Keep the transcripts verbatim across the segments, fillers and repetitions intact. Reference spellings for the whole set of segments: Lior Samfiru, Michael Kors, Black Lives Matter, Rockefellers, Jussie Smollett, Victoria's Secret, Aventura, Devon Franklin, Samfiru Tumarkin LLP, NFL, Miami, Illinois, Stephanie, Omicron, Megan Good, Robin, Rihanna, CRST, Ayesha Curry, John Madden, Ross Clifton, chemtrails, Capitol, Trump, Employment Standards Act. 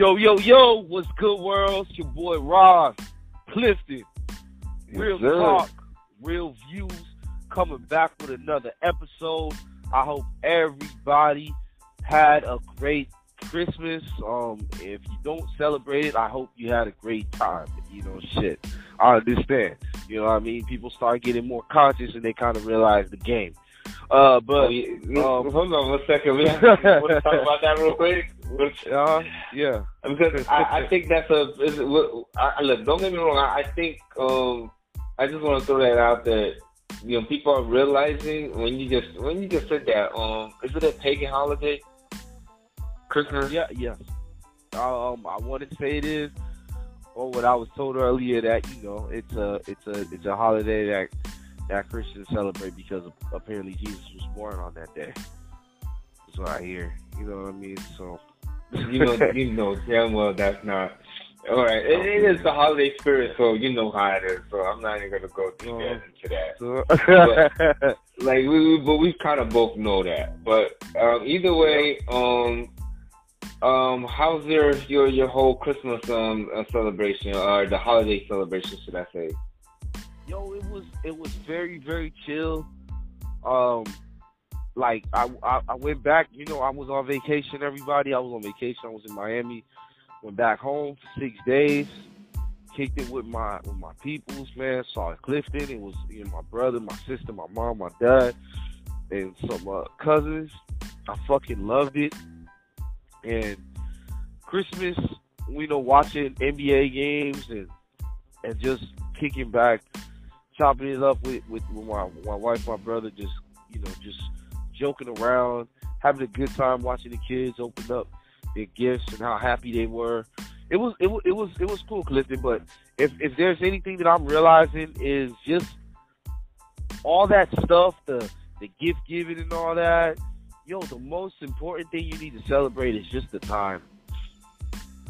Yo, yo, yo, what's good, world? It's your boy, Ross Clifton. Real yes, talk, real views, coming back with another episode. I hope everybody had a great Christmas. Um, if you don't celebrate it, I hope you had a great time. You know, shit, I understand. You know what I mean? People start getting more conscious and they kind of realize the game. Uh, but oh, yeah. um, hold on one second. We want to talk about that real quick. Uh, yeah, because I, I think that's a. Is it, I, look, don't get me wrong. I, I think um, I just want to throw that out there. You know, people are realizing when you just when you just said that. Um, is it a pagan holiday? Christmas? Yeah, yes. Um, I want to say it is. Or what I was told earlier that you know it's a it's a it's a holiday that. that Christians celebrate because apparently Jesus was born on that day. That's what I hear. You know what I mean? So you know, you know damn well that's not all right. It, okay. It is the holiday spirit, so you know how it is. So I'm not even gonna go deep into that. So, but, like we, we, but we kind of both know that. But um, either way, um, um, how's your your your whole Christmas um celebration or the holiday celebration, should I say? Yo, it was it was very very chill. Um, like I, I I went back. You know, I was on vacation. Everybody, I was on vacation. I was in Miami. Went back home for six days. Kicked it with my with my peoples, man. Saw Clifton. It was you know my brother, my sister, my mom, my dad, and some uh, cousins. I fucking loved it. And Christmas, you know, watching N B A games and and just kicking back. Chopping it up with, with, with my, my wife, my brother, just, you know, just joking around, having a good time watching the kids open up their gifts and how happy they were. It was, it was, it was, it was cool, Clifton, but if, if there's anything that I'm realizing is just all that stuff, the, the gift giving and all that, yo, the most important thing you need to celebrate is just the time.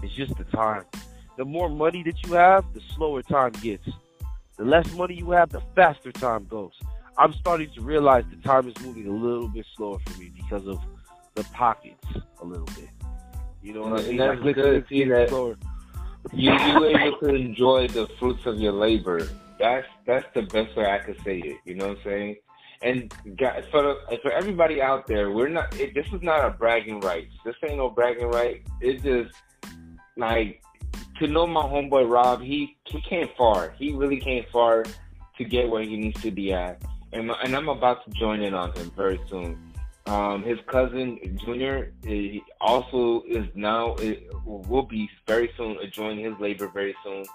It's just the time. The more money that you have, the slower time gets. The less money you have, the faster time goes. I'm starting to realize the time is moving a little bit slower for me because of the pockets a little bit. You know what I mean? That's like, good to see that you you able to enjoy the fruits of your labor. That's that's the best way I could say it. You know what I'm saying? And guys, for the, for everybody out there, we're not. It, this is not a bragging rights. This ain't no bragging right. It's just like. To know my homeboy Rob, he, he came far. He really came far to get where he needs to be at. And and I'm about to join in on him very soon. Um, his cousin, Junior, he also is now, will be very soon, joining his labor very soon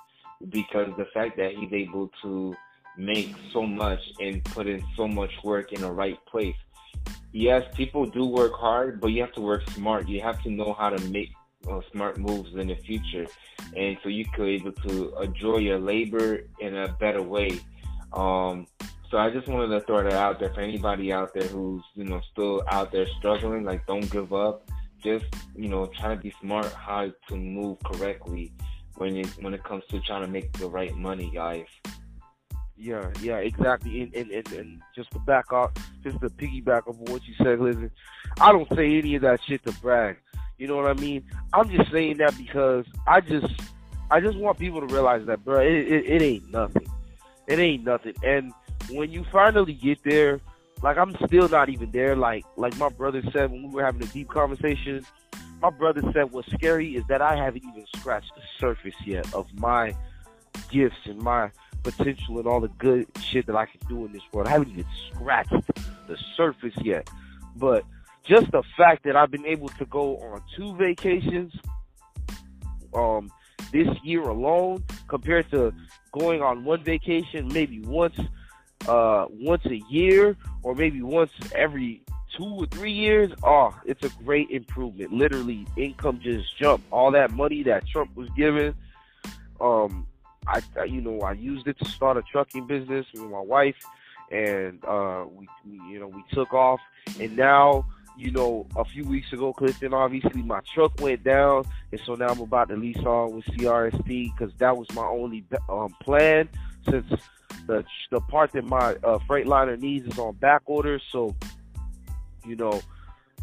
because the fact that he's able to make so much and put in so much work in the right place. Yes, people do work hard, but you have to work smart. You have to know how to make Uh, smart moves in the future, and so you could able to enjoy your labor in a better way. Um, so I just wanted to throw that out there for anybody out there who's you know still out there struggling. Like, don't give up. Just you know try to be smart how to move correctly when it when it comes to trying to make the right money, guys. Yeah, yeah, exactly. And and, and, and just to back off, just to piggyback on what you said, listen, I don't say any of that shit to brag. You know what I mean? I'm just saying that because I just, I just want people to realize that, bro, it, it, it ain't nothing. It ain't nothing. And when you finally get there, like I'm still not even there. Like, like my brother said when we were having a deep conversation, my brother said what's scary is that I haven't even scratched the surface yet of my gifts and my potential and all the good shit that I can do in this world. I haven't even scratched the surface yet, but. Just the fact that I've been able to go on two vacations um, this year alone, compared to going on one vacation maybe once, uh, once a year, or maybe once every two or three years. Oh, it's a great improvement. Literally, income just jumped. All that money that Trump was giving, um, I, I you know I used it to start a trucking business with my wife, and uh, we, we you know we took off, and now. You know, a few weeks ago, Clifton, obviously my truck went down, and so now I'm about to lease on with C R S T because that was my only um, plan since the the part that my uh, Freightliner needs is on back order. So, you know,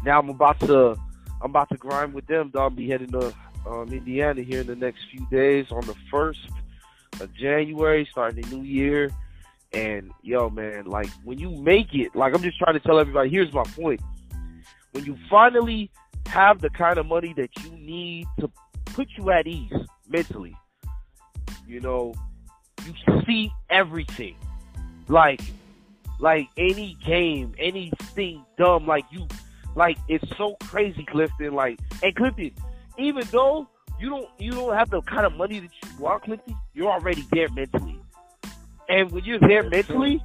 now I'm about to I'm about to grind with them. Dog, be heading to um, Indiana here in the next few days on the first of January, starting the new year. And, yo, man, like, when you make it, like, I'm just trying to tell everybody, here's my point. When you finally have the kind of money that you need to put you at ease mentally, you know, you see everything. Like, like, any game, anything dumb, like, you, like, it's so crazy, Clifton, like, and Clifton, even though you don't, you don't have the kind of money that you want, Clifton, you're already there mentally. And when you're there mentally,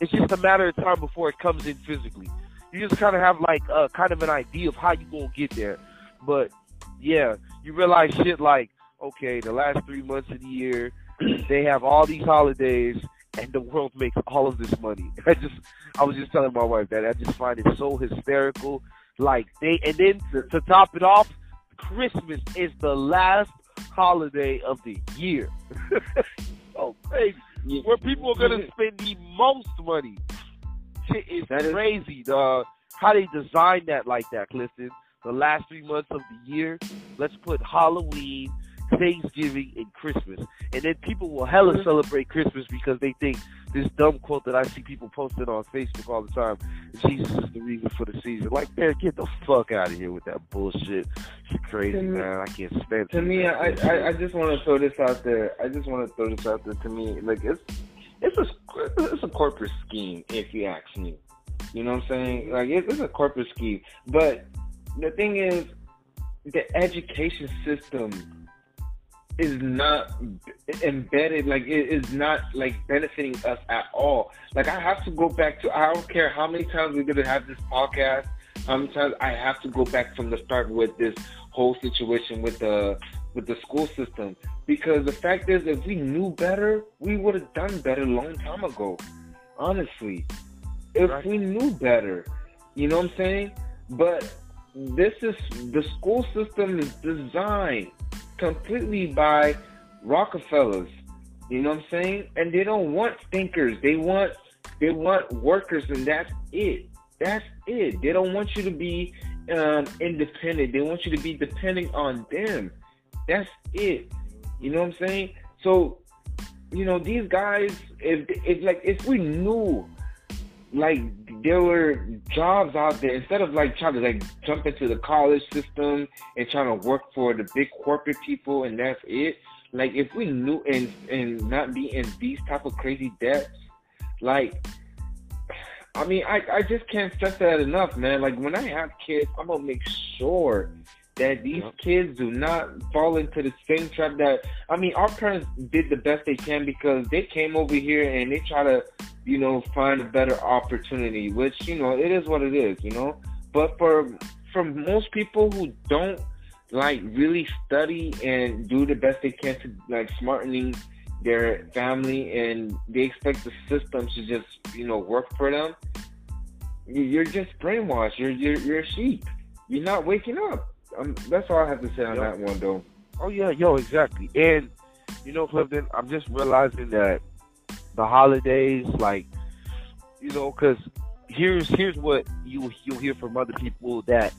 it's just a matter of time before it comes in physically. You just kind of have, like, uh, kind of an idea of how you going to get there. But, yeah, you realize shit like, okay, the last three months of the year, they have all these holidays, and the world makes all of this money. I just, I was just telling my wife that. I just find it so hysterical. Like, they, and then to, to top it off, Christmas is the last holiday of the year. So crazy. Yeah. Where people are going to spend the most money. Shit is that crazy, is- dog. How they designed that like that, Clifton. The last three months of the year, let's put Halloween, Thanksgiving, and Christmas. And then people will hella celebrate Christmas because they think this dumb quote that I see people posting on Facebook all the time, Jesus is the reason for the season. Like, man, get the fuck out of here with that bullshit. It's crazy, me, man. I can't stand it. To me, I, I, I just want to throw this out there. I just want to throw this out there. To me, like, it's it's a, it's a corporate scheme, if you ask me. You know what I'm saying? Like, it, it's a corporate scheme. But the thing is, the education system is not embedded, like, it is not, like, benefiting us at all. Like, I have to go back to, I don't care how many times we're going to have this podcast, how many times I have to go back from the start with this whole situation with the with the school system. Because the fact is, if we knew better, we would have done better a long time ago. Honestly. If right. we knew better. You know what I'm saying? But this is, the school system is designed completely by Rockefellers, you know what I'm saying? And they don't want thinkers. They want they want workers, and that's it. That's it. They don't want you to be um, independent. They want you to be depending on them. That's it. You know what I'm saying? So, you know, these guys, if if like if we knew, like, there were jobs out there, instead of, like, trying to, like, jump into the college system and trying to work for the big corporate people and that's it. Like, if we knew and and not be in these type of crazy debts, like, I mean, I, I just can't stress that enough, man. Like, when I have kids, I'm going to make sure that these kids do not fall into the same trap that, I mean, our parents did the best they can because they came over here and they try to, you know, find a better opportunity, which, you know, it is what it is, you know. But for for most people who don't, like, really study and do the best they can to, like, smartening their family, and they expect the system to just, you know, work for them, you're just brainwashed. You're you're, you're a sheep. You're not waking up. Um, that's all I have to say on yo. that one, though. Oh, yeah, yo, exactly. And, you know, Clifton, I'm just realizing that the holidays, like, you know, because here's here's what you you'll hear from other people that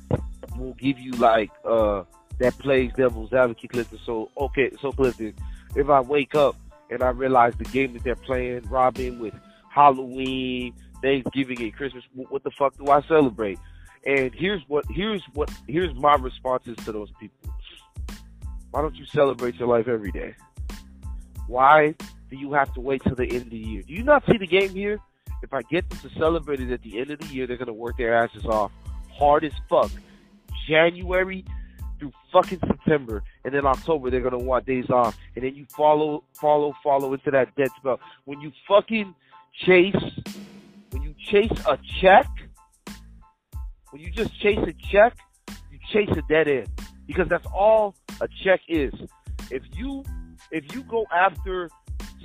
will give you, like, uh that plays devil's advocate, Clifton. So okay, so Clifton, if I wake up and I realize the game that they're playing, Robin, with Halloween, Thanksgiving, and Christmas, what the fuck do I celebrate? And here's what here's what here's my responses to those people. Why don't you celebrate your life every day? Why do you have to wait till the end of the year? Do you not see the game here? If I get them to celebrate it at the end of the year, they're going to work their asses off hard as fuck, January through fucking September. And then October, they're going to want days off. And then you follow, follow, follow into that dead spell. When you fucking chase, when you chase a check, when you just chase a check, you chase a dead end. Because that's all a check is. If you, if you go after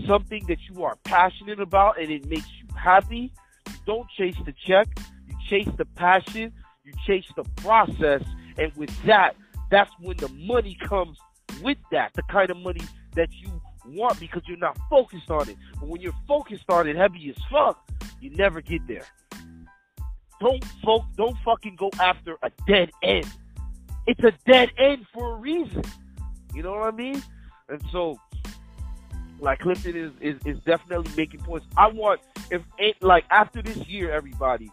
something that you are passionate about and it makes you happy, you don't chase the check, you chase the passion, you chase the process, and with that, that's when the money comes with that, the kind of money that you want because you're not focused on it. But when you're focused on it heavy as fuck, you never get there. Don't folk, don't fucking go after a dead end. It's a dead end for a reason. You know what I mean? And so, like, Clifton is, is, is definitely making points. I want, if it, like, after this year, everybody,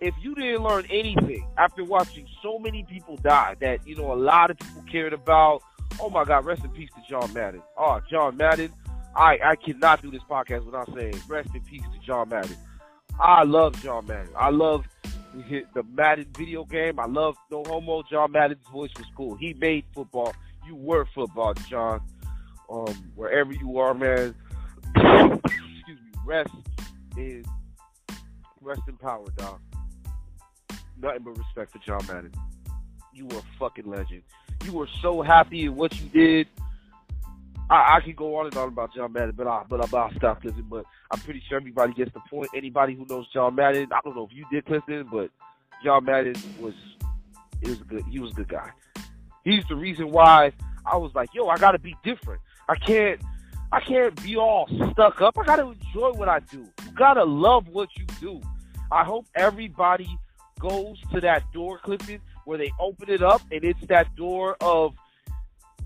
if you didn't learn anything after watching so many people die that, you know, a lot of people cared about, oh, my God, rest in peace to John Madden. Oh, John Madden, I, I cannot do this podcast without saying rest in peace to John Madden. I love John Madden. I love the Madden video game. I love No Homo. John Madden's voice was cool. He made football. You were football, John. Um, wherever you are, man. Excuse me. Rest is rest in power, dog. Nothing but respect for John Madden. You were a fucking legend. You were so happy in what you did. I, I could go on and on about John Madden, but, I, but, I, but I'll stop listening. But I'm pretty sure everybody gets the point. Anybody who knows John Madden, I don't know if you did, Clifton, but John Madden was, was good. He was a good guy. He's the reason why I was like, yo, I got to be different. I can't, I can't be all stuck up. I got to enjoy what I do. You got to love what you do. I hope everybody goes to that door, Clifton, where they open it up, and it's that door of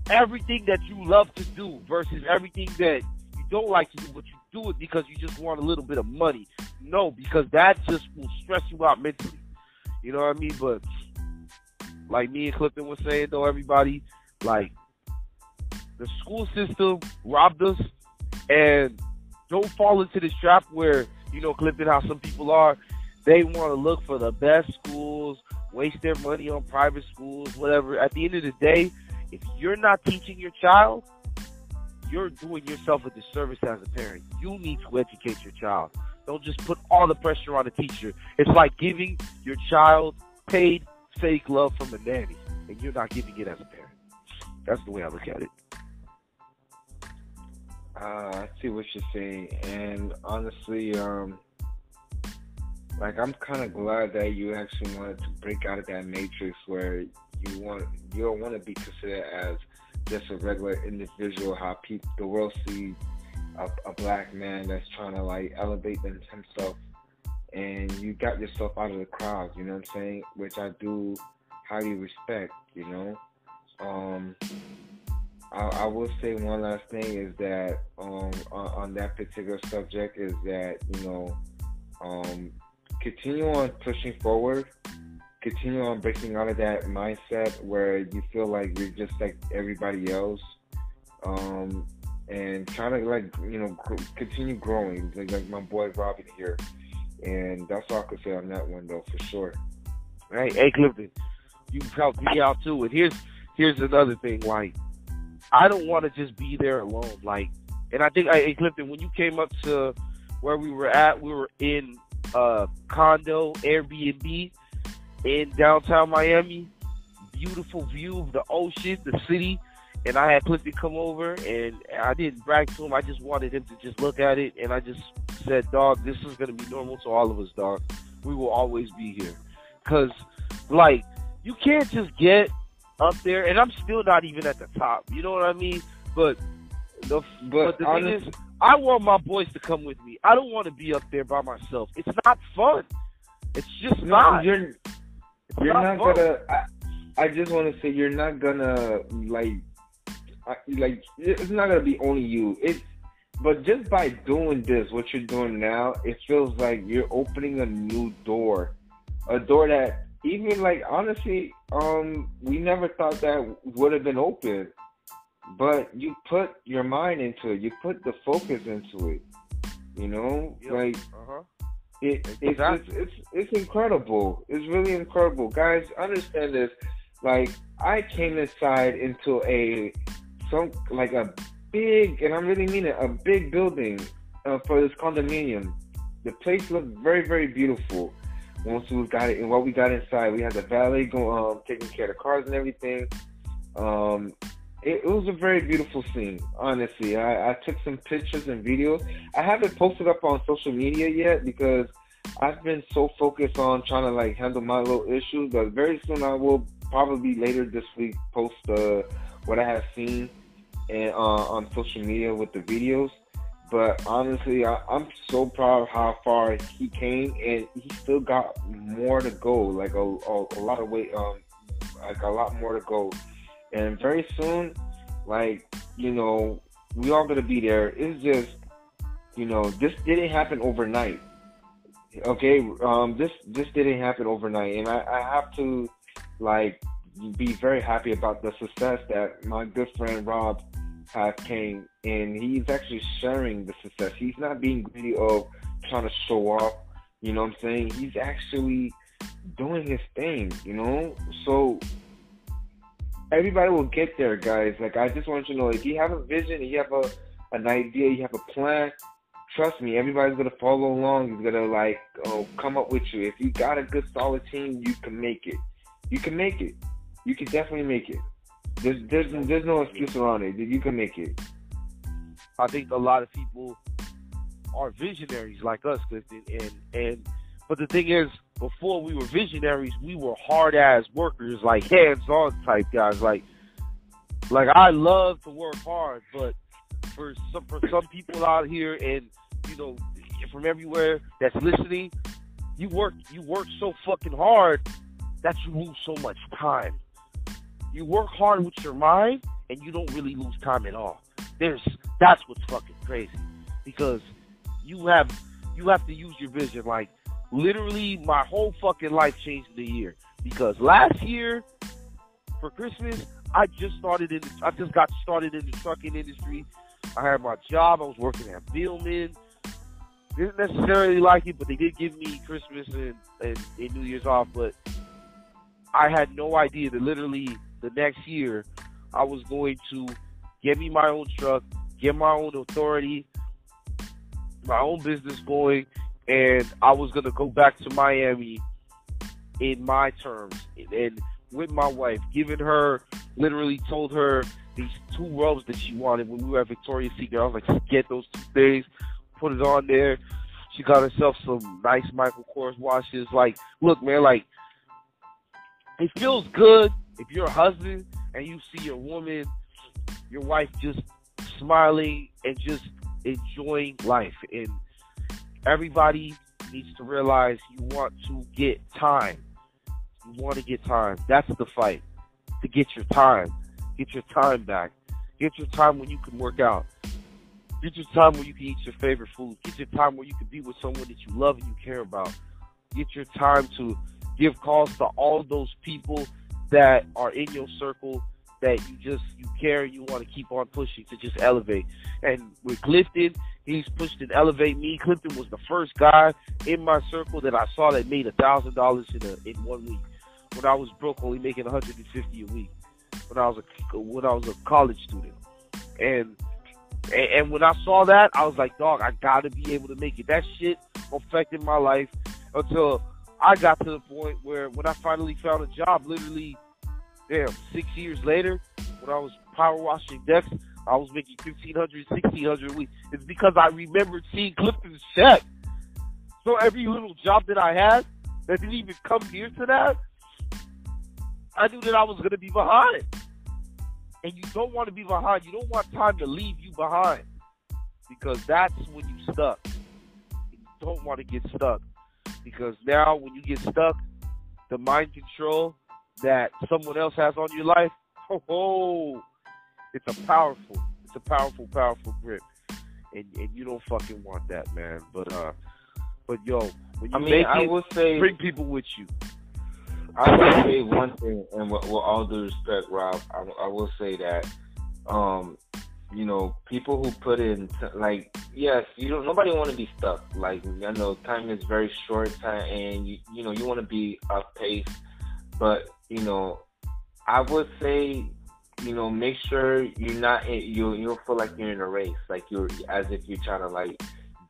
everything that you love to do versus everything that you don't like to do, but you do it because you just want a little bit of money. No, because that just will stress you out mentally. You know what I mean? But like me and Clifton was saying, though, everybody, like, the school system robbed us, and don't fall into this trap where, you know, Clifton, how some people are, they want to look for the best schools, waste their money on private schools, whatever. At the end of the day, if you're not teaching your child, you're doing yourself a disservice as a parent. You need to educate your child. Don't just put all the pressure on the teacher. It's like giving your child paid fake love from a nanny, and you're not giving it as a parent. That's the way I look at it. Uh, I see what you're saying. And honestly, um, like, I'm kind of glad that you actually wanted to break out of that matrix where you want you don't want to be considered as just a regular individual. How people, the world sees a, a black man that's trying to, like, elevate them, himself, and you got yourself out of the crowd. You know what I'm saying? Which I do highly respect. You know, um, I, I will say one last thing is that um, on, on that particular subject is that you know um, continue on pushing forward. Continue on breaking out of that mindset where you feel like you're just like everybody else, um, and trying to, like, you know, gr- continue growing, like, like my boy Robin here, and that's all I could say on that one, though, for sure. Right, hey Clifton, you helped me out too, and here's here's another thing. Like, I don't want to just be there alone. Like, and I think, hey Clifton, when you came up to where we were at, we were in a condo, Airbnb. In downtown Miami, beautiful view of the ocean, the city, and I had Clifton come over, and I didn't brag to him. I just wanted him to just look at it, and I just said, dog, this is going to be normal to all of us, dog. We will always be here. Because, like, you can't just get up there, and I'm still not even at the top, you know what I mean? But the, but, but the honest- thing is, I want my boys to come with me. I don't want to be up there by myself. It's not fun. It's just no, not. You're- You're not, not gonna. I, I just want to say you're not gonna like, I, like it's not gonna be only you. It's but just by doing this, what you're doing now, it feels like you're opening a new door, a door that even like honestly, um, we never thought that would have been open. But you put your mind into it. You put the focus into it. You know, yep. like. Uh-huh. It, it's, exactly. it's it's it's incredible. It's really incredible, guys. Understand this. Like, I came inside into a some like a big, and I really mean it, a big building uh, for this condominium. The place looked very, very beautiful. Once we got it, and while we got inside, we had the valet going um, taking care of the cars and everything. Um, it, it was a very beautiful scene. Honestly, I, I took some pictures and videos. I haven't posted up on social media yet because I've been so focused on trying to like handle my little issues, but very soon I will probably later this week post uh, what I have seen and uh, on social media with the videos. But honestly, I, I'm so proud of how far he came, and he still got more to go, like a, a, a lot of weight, um, like a lot more to go. And very soon, Like, you know, we all gonna be there. It's just, you know, this didn't happen overnight. Okay, um, this this didn't happen overnight, and I, I have to like be very happy about the success that my good friend Rob has came, and he's actually sharing the success. He's not being greedy of trying to show off. You know what I'm saying? He's actually doing his thing, you know? So everybody will get there, guys. Like, I just want you to know, if you have a vision, if you have a an idea, you have a plan, trust me, everybody's going to follow along. He's going to, like, oh, come up with you. If you got a good, solid team, you can make it. You can make it. You can definitely make it. There's, there's, there's no excuse around it. You can make it. I think a lot of people are visionaries like us, Clifton, and, and but the thing is, before we were visionaries, we were hard ass workers, like hands on type guys. Like, like I love to work hard, but for some for some people out here, and you know, from everywhere that's listening, you work you work so fucking hard that you lose so much time. You work hard with your mind, and you don't really lose time at all. There's that's what's fucking crazy, because You have you have to use your vision. Like, literally, my whole fucking life changed in a year. Because last year, for Christmas, I just started in. The, I just got started in the trucking industry. I had my job. I was working at Billman. Didn't necessarily like it, but they did give me Christmas and, and, and New Year's off. But I had no idea that literally the next year, I was going to get me my own truck, get my own authority, my own business going, and I was going to go back to Miami in my terms and with my wife, giving her, literally told her these two robes that she wanted when we were at Victoria's Secret. I was like, get those two things, put it on there. She got herself some nice Michael Kors watches. Like, look, man, like, it feels good if you're a husband and you see your woman, your wife just smiling and just enjoying life. And everybody needs to realize you want to get time. You want to get time. That's the fight. To get your time. Get your time back. Get your time when you can work out. Get your time when you can eat your favorite food. Get your time where you can be with someone that you love and you care about. Get your time to give calls to all those people that are in your circle that you just, you care, you want to keep on pushing to just elevate. And with Clifton, he's pushed and elevate me. Clifton was the first guy in my circle that I saw that made one thousand dollars in one week. When I was broke, only making one hundred fifty dollars a week. When I was a, when I was a college student. And, and when I saw that, I was like, dog, I got to be able to make it. That shit affected my life until I got to the point where when I finally found a job, literally, damn, six years later, when I was power washing decks, I was making fifteen hundred, sixteen hundred a week. It's because I remembered seeing Clifton's check. So every little job that I had that didn't even come near to that, I knew that I was going to be behind. And you don't want to be behind. You don't want time to leave you behind, because that's when you stuck. You don't want to get stuck, because now when you get stuck, the mind control that someone else has on your life, oh, it's a powerful, it's a powerful, powerful grip, and and you don't fucking want that, man. But uh, but yo, when you I mean, make I it, will say, bring people with you. I will say one thing, and with, with all due respect, Rob, I, I will say that, um, you know, people who put in, t- like, yes, you don't. Nobody want to be stuck. Like, I know time is very short, time, and you you know you want to be up pace, but you know, I would say, you know, make sure you're not in, you you don't feel like you're in a race, like you're as if you're trying to like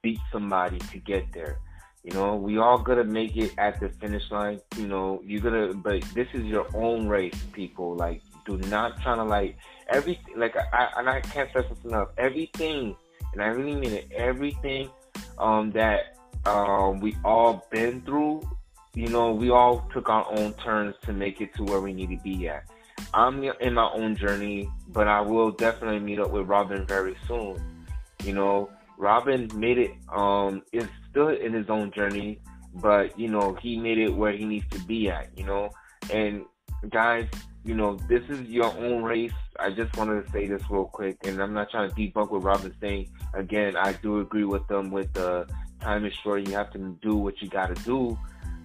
beat somebody to get there. You know, we all gonna make it at the finish line. You know, you're gonna, but this is your own race, people. Like, do not try to like everything. Like, I and I can't stress this enough. Everything, and I really mean it. Everything um, that um, we all been through. You know, we all took our own turns to make it to where we need to be at. I'm in my own journey, but I will definitely meet up with Robin very soon. You know, Robin made it, um, is still in his own journey, but, you know, he made it where he needs to be at, you know. And guys, you know, this is your own race. I just wanted to say this real quick, and I'm not trying to debunk what Robin's saying. Again, I do agree with them with the time is short. You have to do what you got to do,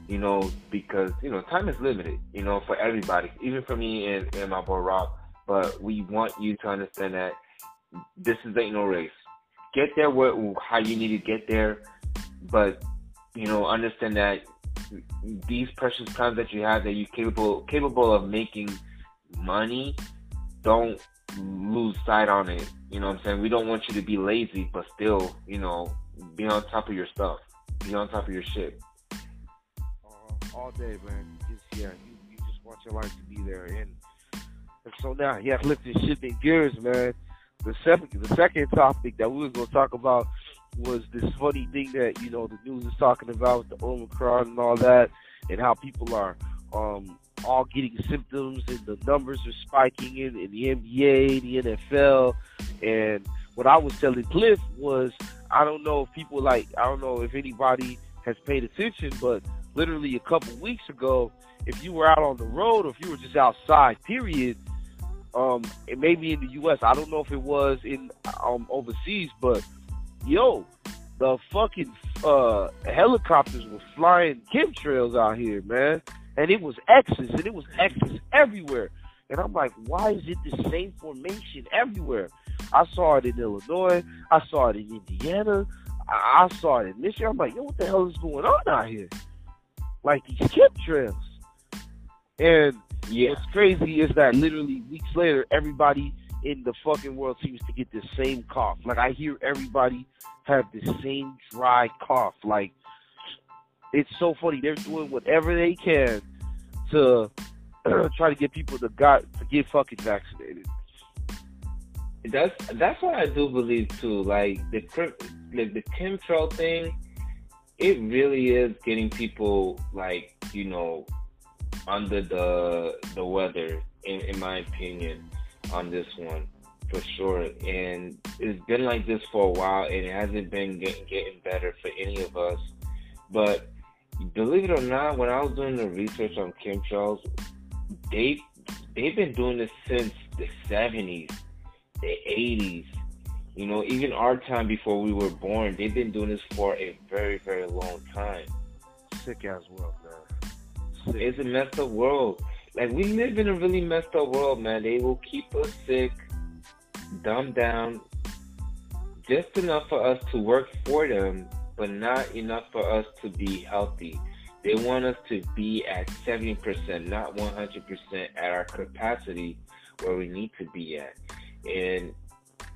you know, because, you know, time is limited, you know, for everybody, even for me and, and my boy Rob. But we want you to understand that this is ain't no race. Get there with how you need to get there, but, you know, understand that these precious times that you have that you're capable capable of making money, don't lose sight on it. You know what I'm saying? We don't want you to be lazy, but still, you know, be on top of your stuff. Be on top of your shit. Uh, all day, man. Just, yeah, you, you just want your life to be there. And, and so now, yeah, lifting shifting gears, man. The second, the second topic that we were going to talk about was this funny thing that, you know, the news is talking about with the Omicron and all that, and how people are um, all getting symptoms, and the numbers are spiking in, in the N B A, the N F L. And what I was telling Cliff was, I don't know if people like, I don't know if anybody has paid attention, but literally a couple weeks ago, if you were out on the road or if you were just outside, period, um, and maybe in the U S, I don't know if it was in um, overseas, but yo, the fucking uh, helicopters were flying chemtrails out here, man. And it was X's, and it was X's everywhere. And I'm like, why is it the same formation everywhere? I saw it in Illinois. I saw it in Indiana. I, I saw it in Michigan. I'm like, yo, what the hell is going on out here? Like, these chemtrails. And yeah. What's crazy is that literally weeks later, everybody in the fucking world seems to get the same cough. Like, I hear everybody have the same dry cough. Like, it's so funny. They're doing whatever they can to try to get people to got to get fucking vaccinated. That's that's what I do believe too. Like the like the chemtrail thing, it really is getting people, like, you know, under the the weather. In, in my opinion. On this one, for sure, and it's been like this for a while, and it hasn't been getting, getting better for any of us. But believe it or not, when I was doing the research on chemtrails, they they've been doing this since the seventies, the eighties. You know, even our time before we were born, they've been doing this for a very, very long time. Sick ass world, man. Sick. It's a messed up world. Like, we live in a really messed up world, man. They will keep us sick, dumbed down, just enough for us to work for them, but not enough for us to be healthy. They want us to be at seventy percent, not one hundred percent at our capacity where we need to be at. And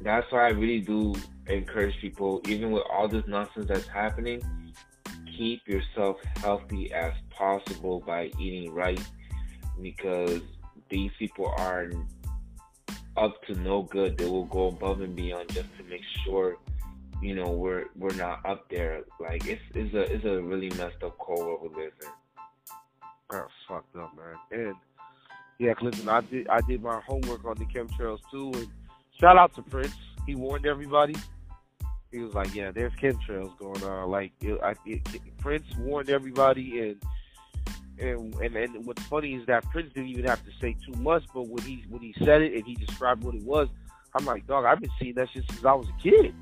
that's why I really do encourage people, even with all this nonsense that's happening, keep yourself healthy as possible by eating right, because these people are up to no good. They will go above and beyond just to make sure, you know, we're we're not up there. Like, it's it's a it's a really messed up cold world we live in. That's fucked up, man. And yeah, listen, I did I did my homework on the chemtrails too. And shout out to Prince. He warned everybody. He was like, yeah, there's chemtrails going on. Like, it, I, it, Prince warned everybody. And. And, and and what's funny is that Prince didn't even have to say too much, but when he when he said it and he described what it was, I'm like, dog, I've been seeing that shit since I was a kid.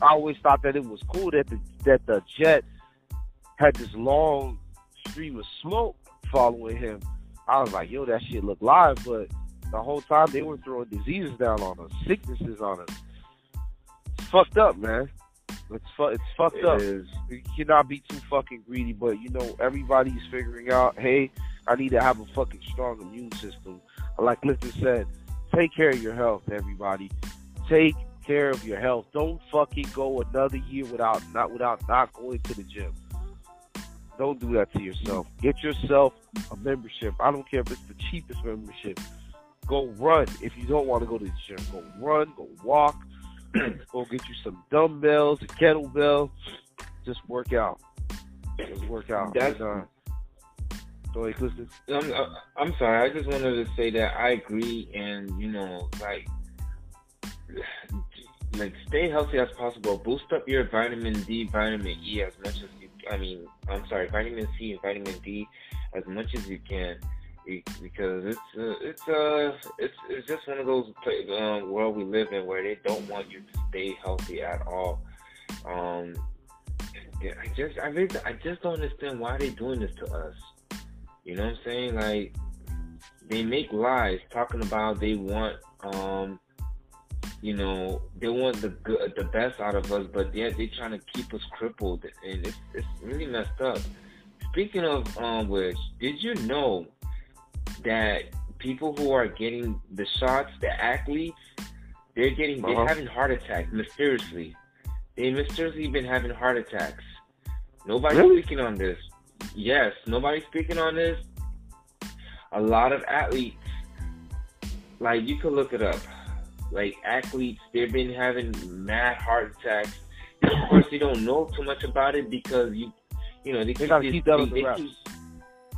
I always thought that it was cool that the that the jet had this long stream of smoke following him. I was like, yo, that shit looked live, but the whole time they were throwing diseases down on us, sicknesses on us. It's fucked up, man. It's fu- It's fucked it up. Is. You cannot be too fucking greedy, but, you know, everybody's figuring out, hey, I need to have a fucking strong immune system. Like Clifton said, take care of your health, everybody. Take care of your health. Don't fucking go another year without not without not going to the gym. Don't do that to yourself. Get yourself a membership. I don't care if it's the cheapest membership. Go run. If you don't want to go to the gym, go run. Go walk. Go get you some dumbbells, a kettlebell. Just work out. Just work out. That's, and, uh, go ahead, listen. I'm, I'm sorry. I just wanted to say that I agree, and, you know, like, like stay healthy as possible. Boost up your vitamin D, vitamin E as much as you. I mean, I'm sorry, vitamin C and vitamin D as much as you can. because it's uh, it's uh it's it's just one of those um, world we live in where they don't want you to stay healthy at all. Um, I just I really, I just don't understand why they're doing this to us. You know what I'm saying? Like, they make lies talking about they want um you know they want the good, the best out of us, but yet they're trying to keep us crippled, and it's it's really messed up. Speaking of um, which, did you know that people who are getting the shots, the athletes, they're getting they're uh-huh. having heart attacks mysteriously. They mysteriously been having heart attacks. Nobody's really? speaking on this. Yes, nobody's speaking on this. A lot of athletes, like, you could look it up. Like, athletes, they've been having mad heart attacks. Of course, you don't know too much about it because you. You know, they, they got to keep that on the wrap.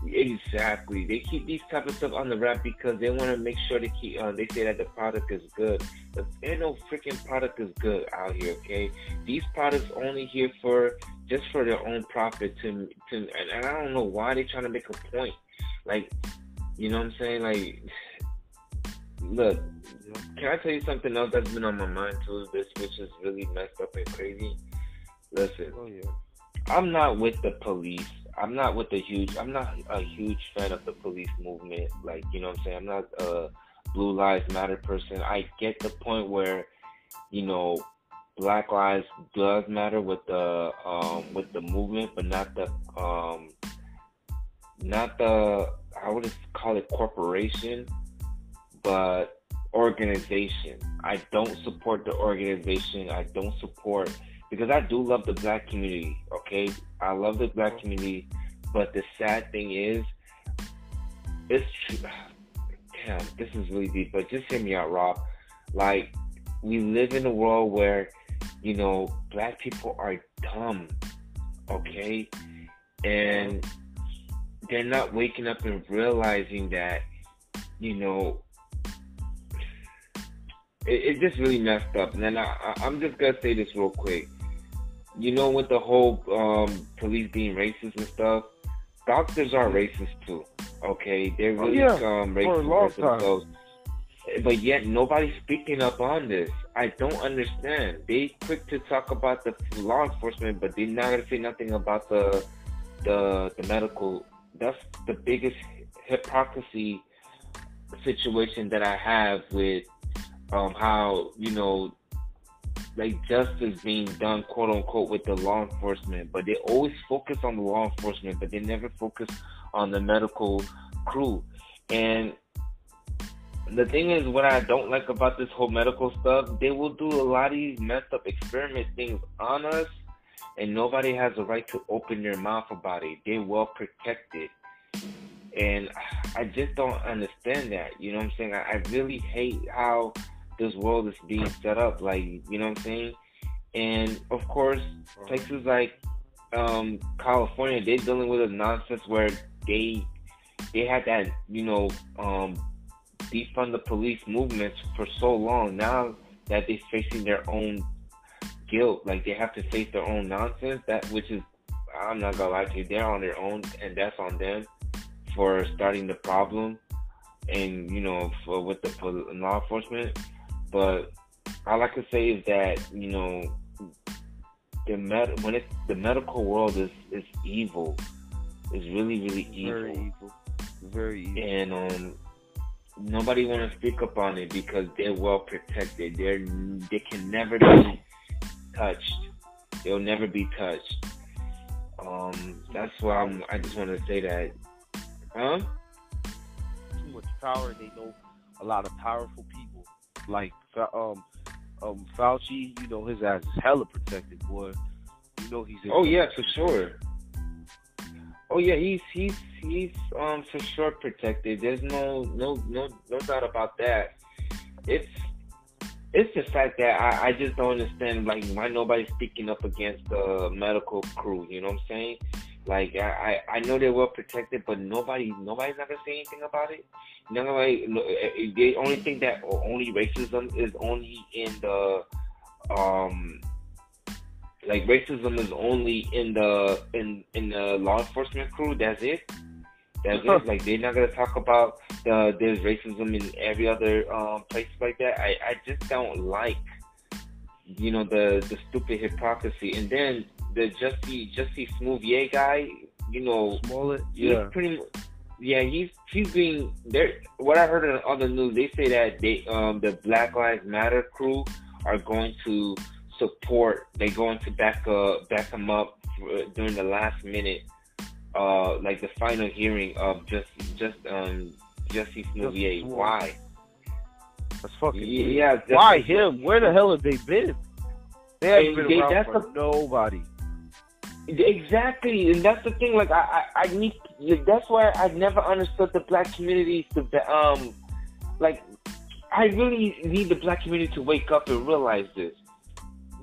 Exactly. They keep these type of stuff on the wrap because they want to make sure they keep. Uh, they say that the product is good. But ain't no freaking product is good out here, okay? These products only here for, just for their own profit. To, to and, and I don't know why they're trying to make a point. Like, you know what I'm saying? Like, look, can I tell you something else that's been on my mind too, this, which is really messed up and crazy? Listen. Oh, yeah. I'm not with the police. I'm not with the huge. I'm not a huge fan of the police movement. Like, you know what I'm saying? I'm not a Blue Lives Matter person. I get the point where, you know, Black Lives does matter with the um, with the movement, but not the um, not the I wouldn't call it corporation, but organization. I don't support the organization. I don't support. Because I do love the black community, okay? I love the black community, but the sad thing is, it's true. Damn, this is really deep, but just hear me out, Rob. Like, we live in a world where, you know, black people are dumb, okay? And they're not waking up and realizing that, you know, it, it just really messed up. And then I, I, I'm just going to say this real quick. You know, with the whole um, police being racist and stuff, doctors are racist too. Okay, they really oh, yeah. um, racist themselves. But yet nobody's speaking up on this. I don't understand. They quick to talk about the law enforcement, but they're not gonna say nothing about the the the medical. That's the biggest hypocrisy situation that I have with um, how you know. Like, justice being done, quote unquote, with the law enforcement, but they always focus on the law enforcement, but they never focus on the medical crew. And the thing is, what I don't like about this whole medical stuff, they will do a lot of these messed up experiment things on us, and nobody has a right to open their mouth about it. They're well protected, and I just don't understand that. You know what I'm saying? I, I really hate how this world is being set up, like, you know what I'm saying? And of course, places like um, California, they're dealing with a nonsense where they they had that, you know, um, defund the police movements for so long. Now that they're facing their own guilt, like, they have to face their own nonsense, that which is, I'm not gonna lie to you, they're on their own, and that's on them for starting the problem, and, you know, for, with the for law enforcement. But all I could say is that, you know, the med- when it's, the medical world is, is evil. It's really, really evil. Very evil. Very evil. And um, nobody want to speak up on it because they're well protected. They're, they can never be touched. They'll never be touched. Um, that's why I'm, I just want to say that. Huh? Too much power. They know a lot of powerful people. Like, um, um, Fauci, you know, his ass is hella protected, boy. You know he's. Oh yeah, for sure. Oh yeah, he's he's he's um for sure protected. There's no no no no doubt about that. It's it's the fact that I, I just don't understand, like, why nobody's speaking up against the medical crew. You know what I'm saying? Like, I, I, I know they're well protected, but nobody nobody's not gonna say anything about it. Nobody, no, they only think that only racism is only in the, um, like racism is only in the in in the law enforcement crew. That's it. That's it. Like, they're not going to talk about uh, there's racism in every other um, place like that. I, I just don't like, you know, the, the stupid hypocrisy. And then the Jussie Jussie Smollett guy, you know, Smollett, yeah, pretty, yeah, he's he's being there. What I heard on other news, they say that they um the Black Lives Matter crew are going to support. They're going to back uh back him up for, during the last minute, uh, like the final hearing of just just um Jussie Smollett. Why? That's fucking yeah. That's why him? Smollett. Where the hell have they been? They haven't been they, around that's for a, nobody. Exactly, and that's the thing. Like, I, I, I need. Like, that's why I never understood the black community. To um, like, I really need the black community to wake up and realize this.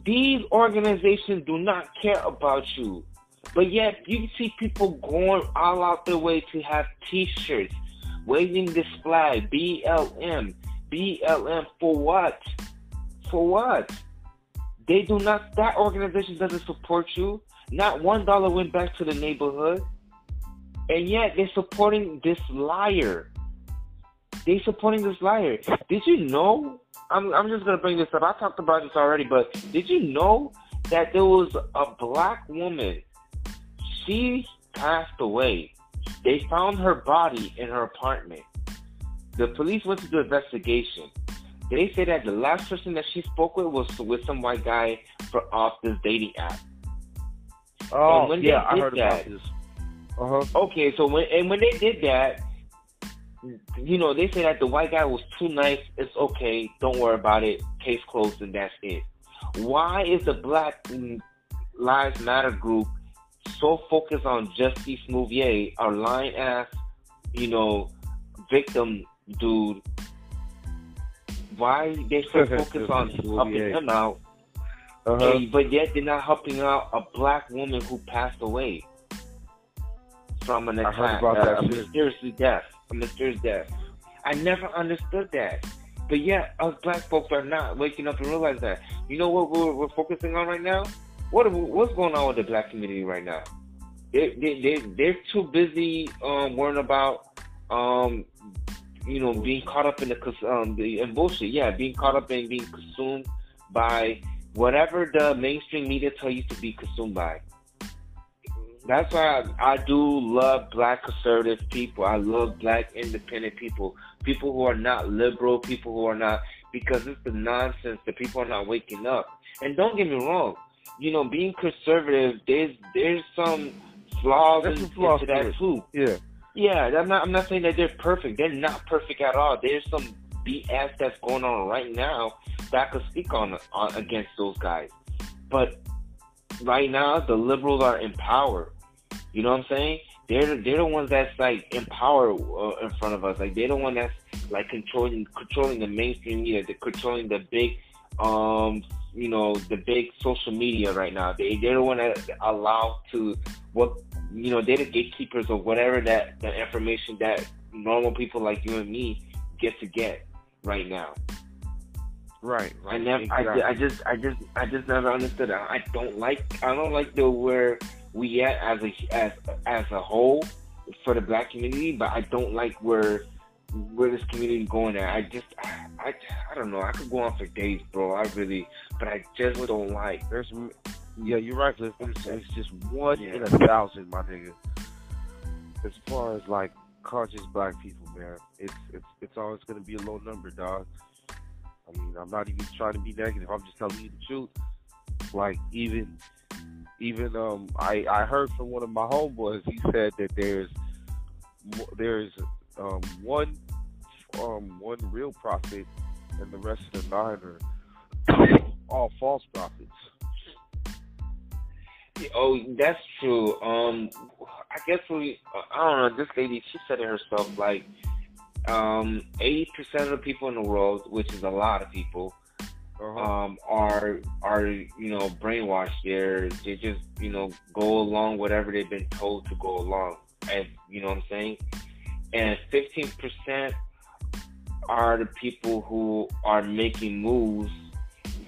These organizations do not care about you, but yet you see people going all out their way to have T-shirts, waving this flag, B L M, B L M for what? For what? They do not. That organization doesn't support you. Not one dollar went back to the neighborhood, and yet they're supporting this liar. They're supporting this liar. Did you know? I'm I'm just gonna bring this up. I talked about this already, but did you know that there was a black woman? She passed away. They found her body in her apartment. The police went to do investigation. They say that the last person that she spoke with was with some white guy for off this dating app. Oh, when yeah, I heard that, about this. Uh-huh. Okay, so when and when they did that, you know, they said that the white guy was too nice. It's okay. Don't worry about it. Case closed, and that's it. Why is the Black Lives Matter group so focused on Jussie Smollett, our lying ass, you know, victim dude? Why they so focused on helping him out? Uh-huh. And, but yet they're not helping out a black woman who passed away from an attack, uh, a mysterious death, a mysterious death. I never understood that, but yet us black folks are not waking up and realize that. You know what we're, we're focusing on right now? What what's going on with the black community right now? They they, they they're too busy um, worrying about um you know being caught up in the um the in bullshit. Yeah, being caught up in being consumed by whatever the mainstream media tells you to be consumed by. That's why I, I do love black conservative people. I love black independent people. People who are not liberal, people who are not, because it's the nonsense that people are not waking up. And don't get me wrong, you know, being conservative, there's there's some flaws in, flaw into that too. Yeah. Yeah, I'm not, I'm not saying that they're perfect. They're not perfect at all. There's some B S that's going on right now that I could speak on, on against those guys, but right now the liberals are in power. You know what I'm saying? They're they're the ones that's like in power uh, in front of us. Like, they're the one that's like controlling controlling the mainstream media, they're controlling the big, um, you know, the big social media right now. They they're the one that allow to what you know. They're the gatekeepers of whatever that the information that normal people like you and me get to get right now. Right, right. I never. Exactly. I, I just. I just. I just never understood. I, I don't like. I don't like the where we at as a as as a whole for the black community. But I don't like where where this community going at. I just. I. I, I don't know. I could go on for days, bro. I really. But I just don't like. There's. Yeah, you're right, Cliff. It's, it's just one yeah. in a thousand, my nigga. As far as like conscious black people, man, it's it's it's always gonna be a low number, dog. I mean, I'm not even trying to be negative. I'm just telling you the truth. Like, even, even um, I, I heard from one of my homeboys. He said that there's, there's um, one, um, one real prophet, and the rest of the nine are all false prophets. Oh, that's true. Um, I guess we, I don't know. This lady, she said it herself. Like, Um, eighty percent of the people in the world, which is a lot of people, uh-huh. um, are are you know brainwashed. They're they just you know go along whatever they've been told to go along, and you know what I'm saying. And fifteen percent are the people who are making moves,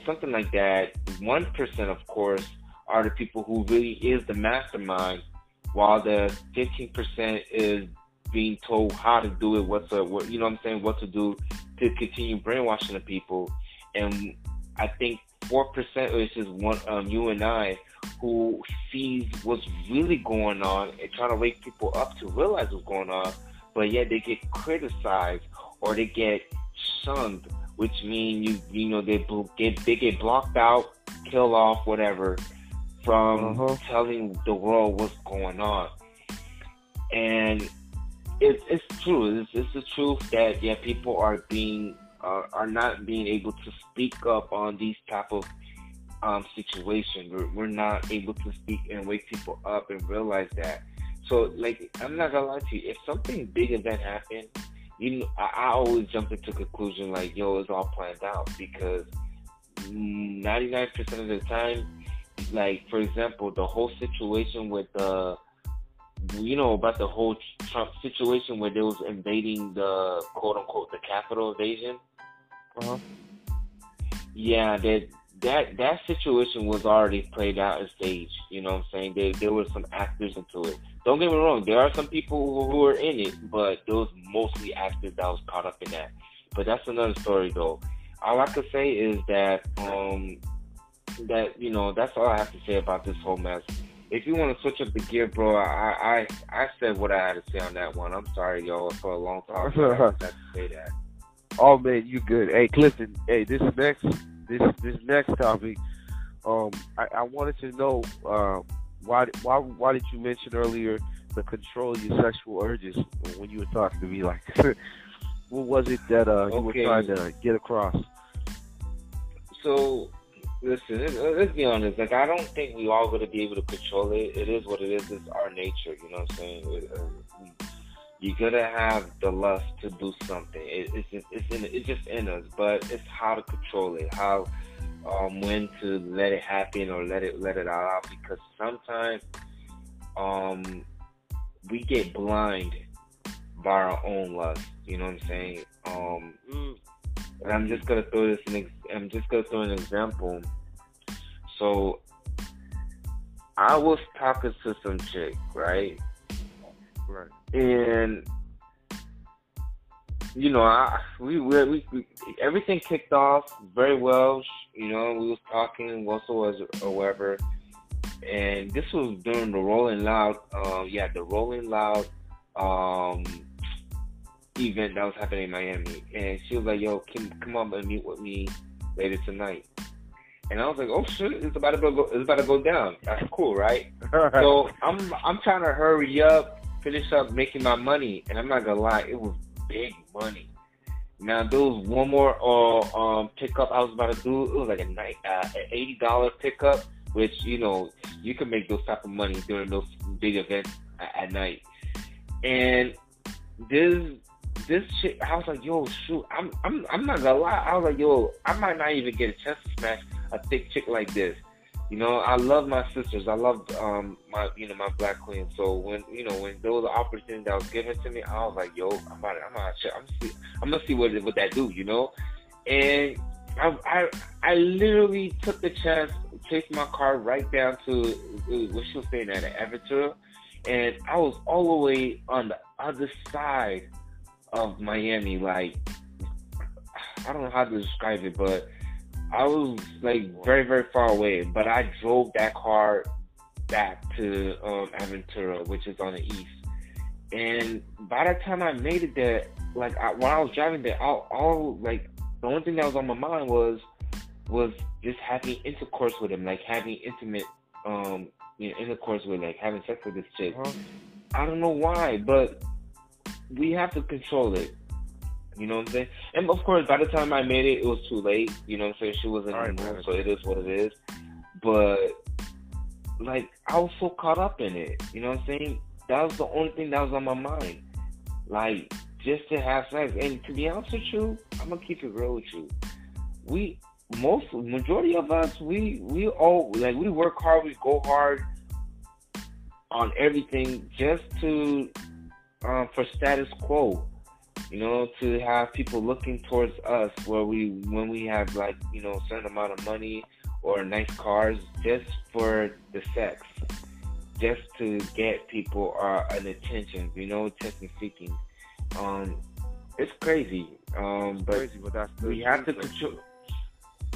something like that. One percent, of course, are the people who really is the mastermind, while the fifteen percent is being told how to do it, what to, what, you know what I'm saying, what to do to continue brainwashing the people. And I think four percent is just one, um, you and I, who sees what's really going on and trying to wake people up to realize what's going on, but yet they get criticized or they get shunned, which means, you you know, they get, they get blocked out, killed off, whatever, from uh-huh. telling the world what's going on. And it, it's true. It's, it's the truth that, yeah, people are being uh, are not being able to speak up on these type of um, situations. We're, we're not able to speak and wake people up and realize that. So, like, I'm not gonna lie to you. If something big event happened, you know, I, I always jump into conclusion like, yo, it's all planned out, because ninety-nine percent of the time, like, for example, the whole situation with the, you know, about the whole Trump situation where they was invading the, quote unquote, the Capitol invasion. Uh-huh. Yeah, that that that situation was already played out on stage. You know what I'm saying? They, there were some actors into it. Don't get me wrong, there are some people who were in it, but there was mostly actors that was caught up in that. But that's another story, though. All I could say is that, um, that, you know, that's all I have to say about this whole mess. If you want to switch up the gear, bro, I, I I said what I had to say on that one. I'm sorry, y'all, for a long time. I had to say that. Oh man, you good? Hey, Clifton. Hey, this next this this next topic, um, I, I wanted to know uh, why why why did you mention earlier the control your sexual urges when you were talking to me? Like, what was it that uh, you okay. were trying to get across? So. Listen, let's be honest. Like, I don't think we all going to be able to control it. It is what it is. It's our nature. You know what I'm saying? You're going to have the lust to do something. It's just, it's, in, it's just in us. But it's how to control it. How, um, when to let it happen or let it let it out. Because sometimes, um, we get blind by our own lust. You know what I'm saying? Um. Mm. And I'm just gonna throw this. An ex- I'm just gonna throw an example. So, I was talking to some chick, right? Right. And you know, I we we, we everything kicked off very well. You know, we was talking, whatsoever, or whatever. And this was during the Rolling Loud. Uh, yeah, the Rolling Loud. Um, event that was happening in Miami, and she was like, yo, can, come on and meet with me later tonight. And I was like, oh shit, it's about to go it's about to go down. That's cool, right? So I'm I'm trying to hurry up, finish up making my money, and I'm not gonna lie, it was big money. Now there was one more uh, um pickup I was about to do. It was like a night uh, an eighty dollar pickup, which, you know, you can make those type of money during those big events at, at night. And this This shit, I was like, yo, shoot, I'm, I'm, I'm not gonna lie. I was like, yo, I might not even get a chance to smash a thick chick like this. You know, I love my sisters. I love, um, my, you know, my black queen. So when, you know, when there was an opportunity that was given to me, I was like, yo, I'm about to, I'm about to, I'm, see, I'm gonna see what, what that do, you know? And I, I, I literally took the chance, chased my car right down to what she was staying at, at Aventura, and I was all the way on the other side of Miami. Like, I don't know how to describe it, but I was like very, very far away. But I drove that car back to um, Aventura, which is on the east. And by the time I made it there, like I, when I was driving there, all, all like the only thing that was on my mind was was just having intercourse with him, like having intimate, um, you know, intercourse with, like having sex with this chick. Uh-huh. I don't know why, but we have to control it. You know what I'm saying? And of course, by the time I made it, it was too late. You know what I'm saying? She wasn't in the room, so it is what it is. But, like, I was so caught up in it. You know what I'm saying? That was the only thing that was on my mind. Like, just to have sex. And to be honest with you, I'm going to keep it real with you. We, most, majority of us, we, we all, like, we work hard, we go hard on everything just to... Um, for status quo, you know, to have people looking towards us, where we, when we have, like, you know, a certain amount of money or nice cars, just for the sex. just to get people uh, an attention, you know, attention seeking. Um, it's crazy. Um, it's but crazy, but that's we have to control,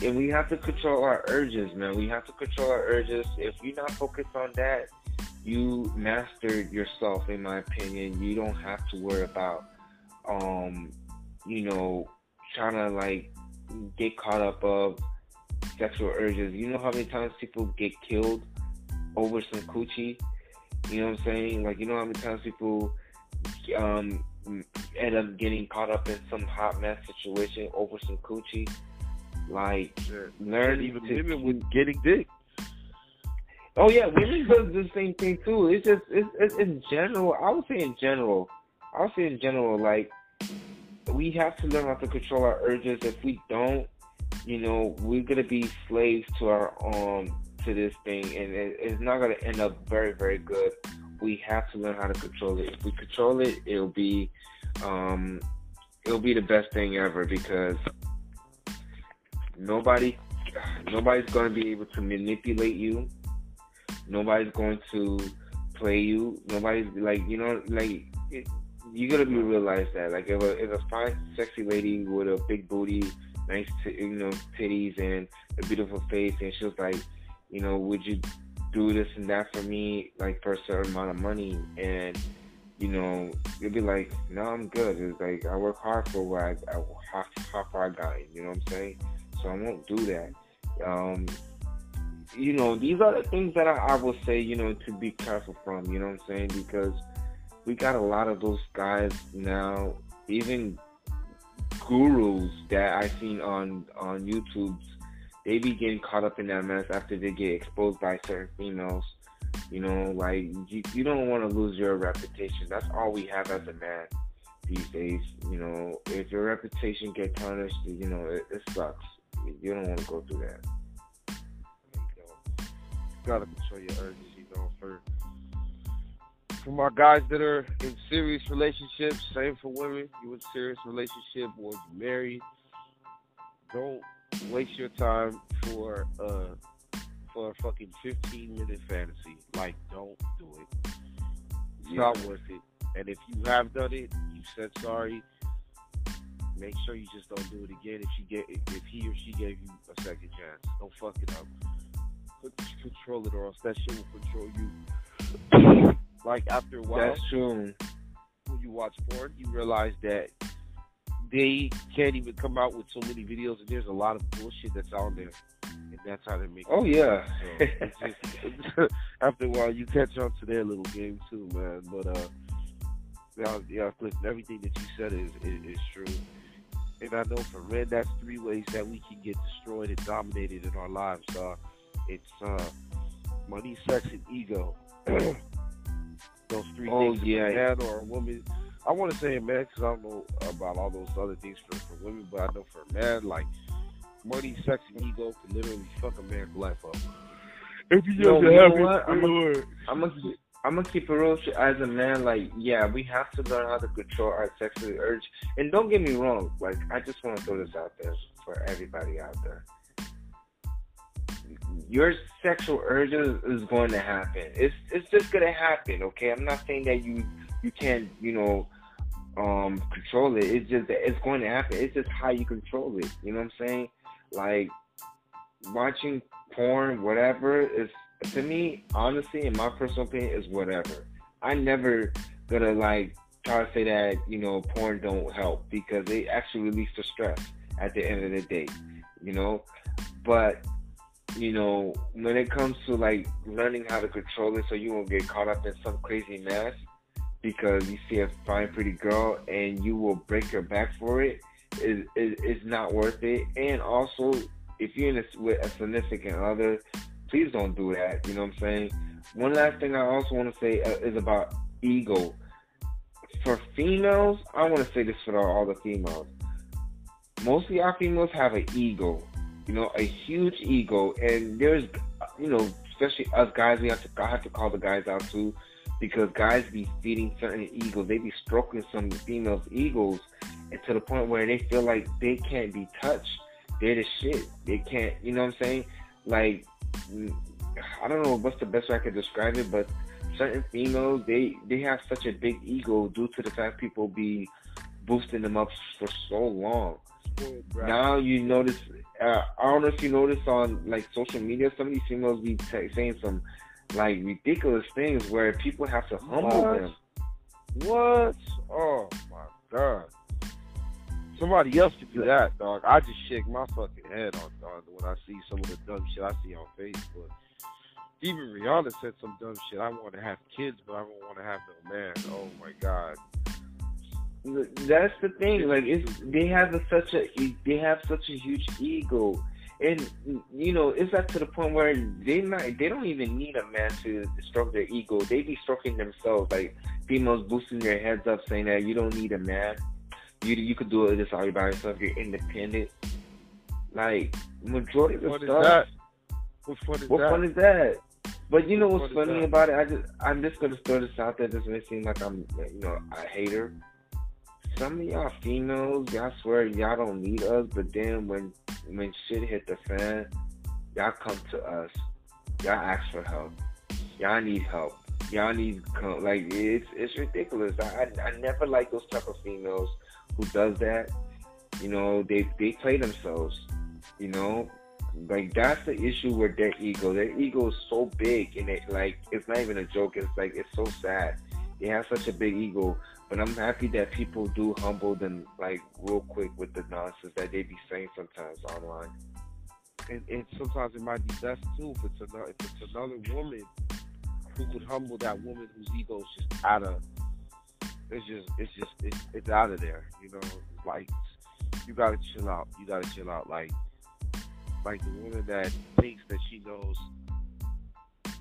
and we have to control our urges, man. We have to control our urges. If you're not focused on that, you mastered yourself, in my opinion. You don't have to worry about, um, you know, trying to like get caught up of sexual urges. You know how many times people get killed over some coochie? You know what I'm saying? Like, you know how many times people um, end up getting caught up in some hot mess situation over some coochie? Like, sure. learn even to, women with getting dick. Oh yeah, women does the same thing too. It's just it's, it's in general. I would say in general. I would say in general, like, we have to learn how to control our urges. If we don't, you know, we're gonna be slaves to our um to this thing, and it, it's not gonna end up very, very good. We have to learn how to control it. If we control it, it'll be um it'll be the best thing ever, because nobody nobody's gonna be able to manipulate you. Nobody's going to play you. Nobody's, like, you know, like, it, you gotta be realize that. Like, if a, if a fine, sexy lady with a big booty, nice, t- you know, titties and a beautiful face, and she was like, you know, would you do this and that for me, like, for a certain amount of money? And, you know, you'll be like, no, I'm good. It's like, I work hard for what I, I how, how far I got it, you know what I'm saying? So I won't do that. Um... You know, these are the things that I, I will say, you know, to be careful from, you know what I'm saying? Because we got a lot of those guys now, even gurus that I've seen on, on YouTube, they be getting caught up in that mess after they get exposed by certain females. You know, like, you, you don't want to lose your reputation. That's all we have as a man these days. You know, if your reputation gets tarnished, you know, it, it sucks. You don't want to go through that. Gotta control your urges, you know. For from our guys that are in serious relationships, same for women. You in serious relationship or you married, don't waste your time for uh for a fucking fifteen minute fantasy. Like, don't do it. It's yeah. not worth it. And if you have done it, you said sorry. Make sure you just don't do it again. If she get, if he or she gave you a second chance, don't fuck it up. Control it, or else that shit will control you. Like, after a while, that's true. When you watch porn, you realize that they can't even come out with so many videos, and there's a lot of bullshit that's out there, and that's how they make oh, it. Oh yeah. So it's just, after a while, you catch on to their little game too, man. But uh, now, yeah, Clifton, everything that you said is, is is true, and I know for Red, that's three ways that we can get destroyed and dominated in our lives, dog. It's uh, money, sex, and ego. Those three oh, things yeah. a man or a woman. I want to say a man because I don't know about all those other things for, for women, but I know for a man, like, money, sex, and ego can literally fuck a man's life up. If you Yo, you know what? I'm going to I'm gonna keep it real as a man. Like, yeah, we have to learn how to control our sexual urge. And don't get me wrong. Like, I just want to throw this out there for everybody out there. Your sexual urges is going to happen. It's it's just going to happen, okay? I'm not saying that you you can't, you know, um, control it. It's just that it's going to happen. It's just how you control it. You know what I'm saying? Like, watching porn, whatever, is, to me, honestly, in my personal opinion, is whatever. I never going to, like, try to say that, you know, porn don't help, because they actually release the stress at the end of the day, you know? But... you know, when it comes to, like, learning how to control it so you won't get caught up in some crazy mess because you see a fine, pretty girl and you will break your back for it, it, it it's not worth it. And also, if you're in a, with a significant other, please don't do that. You know what I'm saying? One last thing I also want to say uh, is about ego. For females, I want to say this for all the females. Mostly our females have an ego. You know, a huge ego, and there's, you know, especially us guys, we have to, I have to call the guys out too, because guys be feeding certain egos, they be stroking some females' egos, and to the point where they feel like they can't be touched, they're the shit, they can't, you know what I'm saying, like, I don't know what's the best way I could describe it, but certain females, they, they have such a big ego due to the fact people be boosting them up for so long. Good, now you notice, uh, I don't know if you notice on like social media, some of these females be t- saying some like ridiculous things where people have to humble what? them. What? Oh my God. Somebody else could do that, dog. I just shake my fucking head on, dog, when I see some of the dumb shit I see on Facebook. Even Rihanna said some dumb shit. I want to have kids, but I don't want to have no man. Oh my God. That's the thing. Like, it's they have a, such a they have such a huge ego, and you know it's up to the point where they not they don't even need a man to stroke their ego. They be stroking themselves. Like females boosting their heads up, saying that you don't need a man. You you could do it just all by yourself. You're independent. Like majority of the what stuff. Is that? What fun is what that? Fun is that? But you know what's what funny about it? I just I'm just gonna throw this out there. It doesn't seem like I'm you know a hater. Some of y'all females, y'all swear y'all don't need us, but then when when shit hit the fan, y'all come to us. Y'all ask for help. Y'all need help. Y'all need come like it's it's ridiculous. I I, I never like those type of females who does that. You know they they play themselves. You know. Like that's the issue with their ego. Their ego is so big, and it like it's not even a joke. It's like it's so sad. They have such a big ego, but I'm happy that people do humble them like real quick with the nonsense that they be saying sometimes online. And, and sometimes it might be best too if it's another, if it's another woman who could humble that woman whose ego is just out of. It's just it's just it's, it's out of there. You know, like you gotta chill out. You gotta chill out. Like. Like the woman that thinks that she knows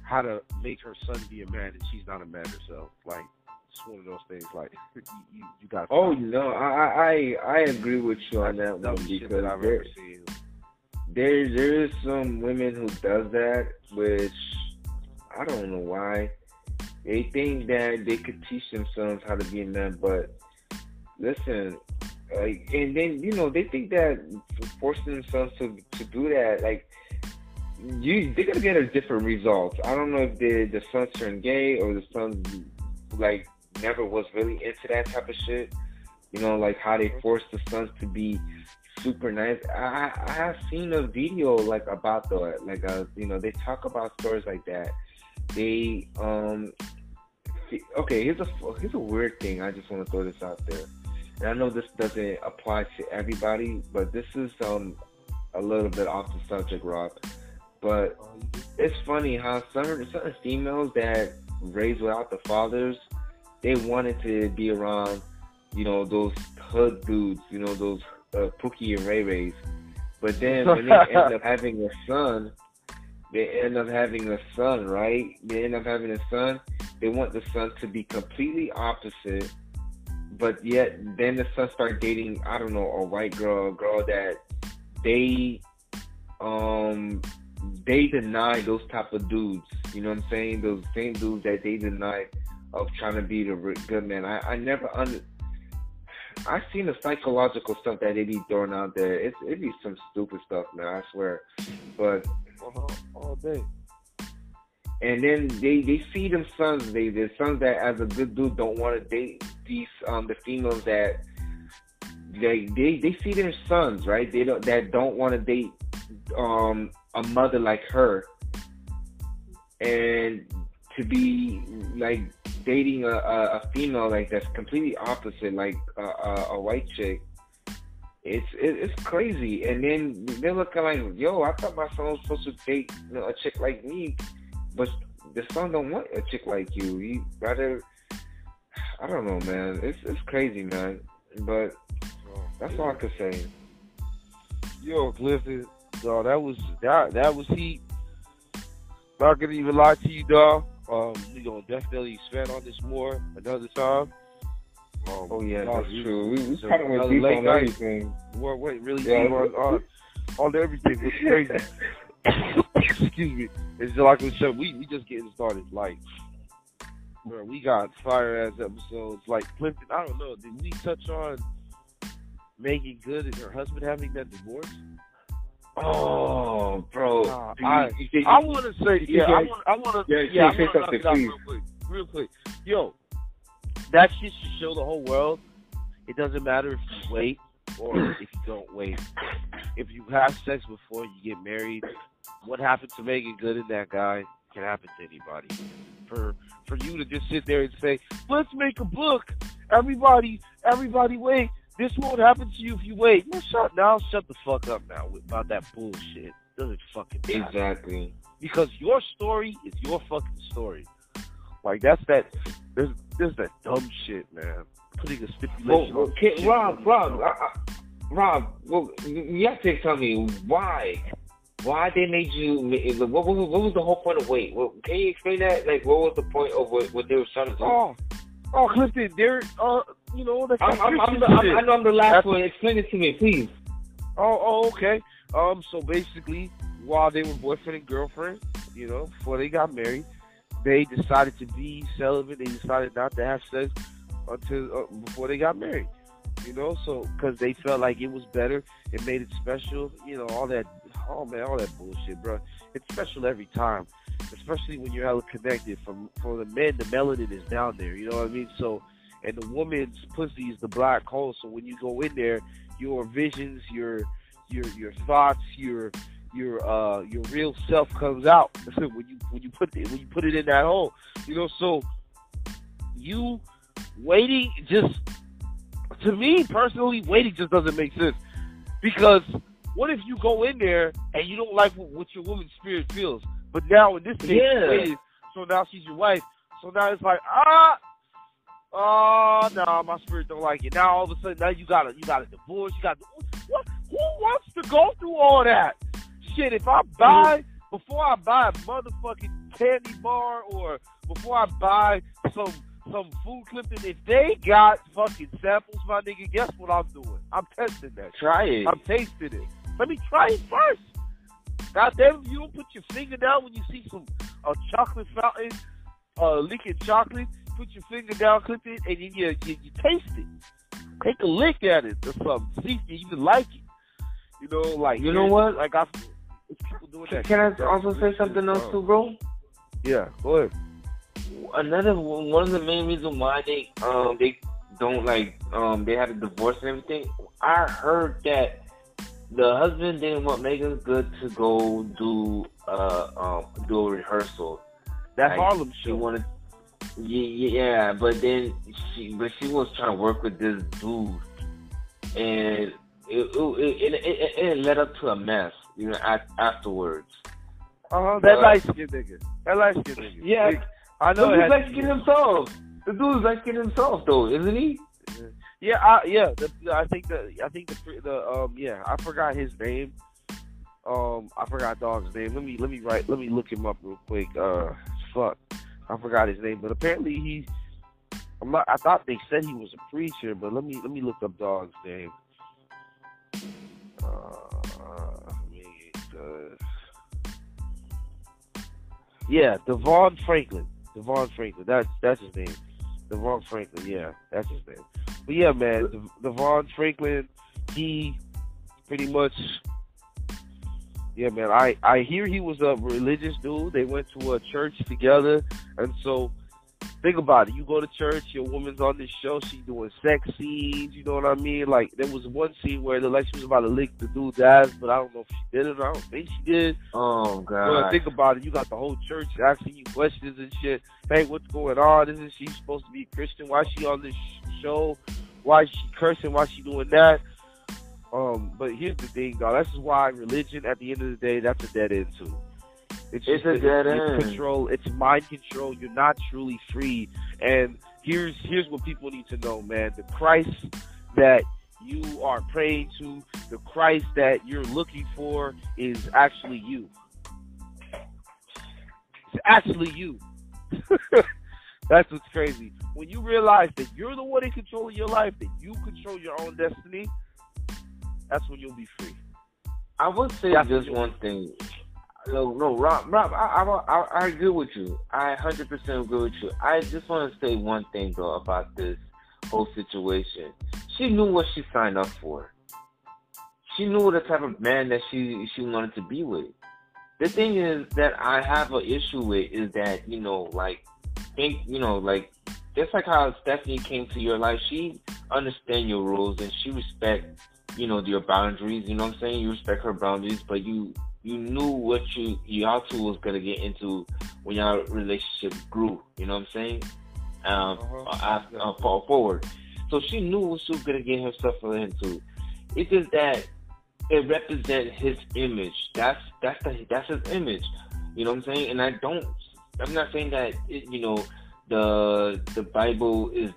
how to make her son be a man and she's not a man herself. Like, it's one of those things. Like, you, you, you got. Oh no, I, I I agree with you on that one because that I've there, ever seen. there there is some women who does that, which I don't know why. They think that they could teach themselves how to be a man, but listen. Like, and then you know they think that forcing themselves to, to do that, like you, they're gonna get a different result. I don't know if the the son turned gay or the son like never was really into that type of shit. You know, like how they force the sons to be super nice. I I have seen a video like about that. Like uh, you know they talk about stories like that. They um okay here's a here's a weird thing. I just want to throw this out there. And I know this doesn't apply to everybody, but this is um, a little bit off the subject, Rob. But it's funny how some certain females that raised without the fathers, they wanted to be around, you know, those hood dudes, you know, those uh, Pookie and Ray Rays. But then when they end up having a son, they end up having a son, right? They end up having a son. They want the son to be completely opposite. But yet, then the son start dating, I don't know, a white girl, a girl that they, um, they deny those type of dudes. You know what I'm saying? Those same dudes that they deny of trying to be the good man. I, I never under, I've seen the psychological stuff that they be throwing out there. It's, it be some stupid stuff, man, I swear. But uh-huh. all day. And then they, they see them sons, they the sons that as a good dude don't want to date these um the females that they they, they see their sons, right? They don't that don't want to date um a mother like her, and to be like dating a, a, a female like that's completely opposite, like a, a, a white chick. It's it's crazy. And then they're looking like, yo, I thought my son was supposed to date you know, a chick like me. But the son don't want a chick like you. You rather, I don't know, man. It's it's crazy, man. But that's all I could say. Yo, Clifton, dog, that was that that was heat. Not gonna even lie to you, dog. Um, we gonna definitely expand on this more another time. Um, oh yeah, dog, that's you, true. We, we so kind of went deep on everything. Well, wait, really yeah. deep on, on on everything. It's crazy. Excuse me. It's just like we said, we we just getting started. Like, bro, we got fire ass episodes. Like, Clifton, I don't know. Did we touch on Megan Good and her husband having that divorce? Oh, bro. Uh, I, I want to say, yeah. I want to. Yeah, yeah, say something, please. real quick. Yo, that shit should show the whole world. It doesn't matter if you wait or if you don't wait. If you have sex before you get married, what happened to Megan Good and that guy can happen to anybody. For for you to just sit there and say, let's make a book. Everybody, everybody wait. This won't happen to you if you wait. No, shut now. Shut the fuck up now about that bullshit. It doesn't fucking matter. Exactly. Because your story is your fucking story. Like that's that. There's there's that dumb shit, man. Putting a stipulation. Well, okay, on Rob, Rob, I, I, Rob. Well, you have to tell me why. Why they made you? What was what was the whole point of wait? Well, can you explain that? Like, what was the point of what, what they were trying to do? Oh, oh, Clifton, they're uh, you know, that's I'm, I'm, I'm the, I'm, I know I'm the last that's one. Explain it to me, please. Oh, oh, okay. Um, so basically, while they were boyfriend and girlfriend, you know, before they got married, they decided to be celibate. They decided not to have sex until uh, before they got married. You know, so because they felt like it was better, it made it special. You know, all that. Oh man, all that bullshit, bro. It's special every time, especially when you're hella connected. From for the men, the melanin is down there. You know what I mean? So, and the woman's pussy is the black hole. So when you go in there, your visions, your your your thoughts, your your uh your real self comes out when you when you put it when you put it in that hole. You know, so you waiting just to me personally, waiting just doesn't make sense because. What if you go in there and you don't like what your woman's spirit feels? But now in this case, yeah. So now she's your wife. So now it's like, ah, ah, uh, nah, my spirit don't like it. Now all of a sudden, now you got a, you got a divorce. You got what? Who wants to go through all that shit? If I buy before I buy a motherfucking candy bar or before I buy some some food clipping, if they got fucking samples, my nigga, guess what I'm doing? I'm testing that. Try it. I'm tasting it. Let me try it first. Goddamn, you don't put your finger down when you see some a uh, chocolate fountain, uh, leaking chocolate. Put your finger down, clip it, and then you, you you taste it. Take a lick at it or something. See if you even like it. You know, like you know what? Like I, people doing that. Can I also say something else too, bro? Yeah, go ahead. Another one of the main reasons why they um they don't like um they had a divorce and everything. I heard that. The husband didn't want Megan Good to go do uh um do a rehearsal. That like, Harlem show. She wanted, yeah, yeah, but then she but she was trying to work with this dude, and it it it, it, it led up to a mess, you know, afterwards. Oh, uh, that light skinned nigga. That light skinned nigga. Yeah, like, I know. He's light skinned himself. The dude's light skinned himself, though, isn't he? Yeah. Yeah, I, yeah. The, I think the I think the the um yeah. I forgot his name. Um, I forgot dog's name. Let me let me write. Let me look him up real quick. Uh, fuck, I forgot his name. But apparently he, I'm not. I thought they said he was a preacher. But let me let me look up dog's name. Uh, I mean, uh, yeah, Devon Franklin. Devon Franklin. That's that's his name. Devon Franklin, yeah, that's his name. But yeah, man, De- Devon Franklin, he pretty much, yeah, man. I, I hear he was a religious dude. They went to a church together, and so think about it. You go to church, your woman's on this show. She doing sex scenes. You know what I mean? Like there was one scene where the like she was about to lick the dude's ass, but I don't know if she did it. Or I don't think she did. Oh god! When I think about it, you got the whole church asking you questions and shit. Hey, what's going on? Isn't she supposed to be Christian? Why is she on this show? Why is she cursing? Why is she doing that? Um, but here's the thing, though. That's why religion, at the end of the day, that's a dead end too. It's, it's just, a dead it's, end. It's control. It's mind control. You're not truly free. And here's here's what people need to know, man. The Christ that you are praying to, the Christ that you're looking for, is actually you. It's actually you. That's what's crazy. When you realize that you're the one in control of your life, that you control your own destiny, that's when you'll be free. I would say that's just one thing. No, no, Rob, Rob, I, I, I, I agree with you. I one hundred percent agree with you. I just want to say one thing, though, about this whole situation. She knew what she signed up for. She knew the type of man that she, she wanted to be with. The thing is that I have an issue with is that, you know, like, think, you know, like, just like how Stephanie came to your life, she understand your rules and she respect, you know, your boundaries, you know what I'm saying? You respect her boundaries, but you you knew what you, y'all two was going to get into when y'all relationship grew, you know what I'm saying? Um, uh-huh. I, I, I fall forward. So she knew what she was going to get herself into. It's just that it represents his image. That's that's the, that's his image. You know what I'm saying? And I don't, I'm not saying that, it, you know, the the Bible is,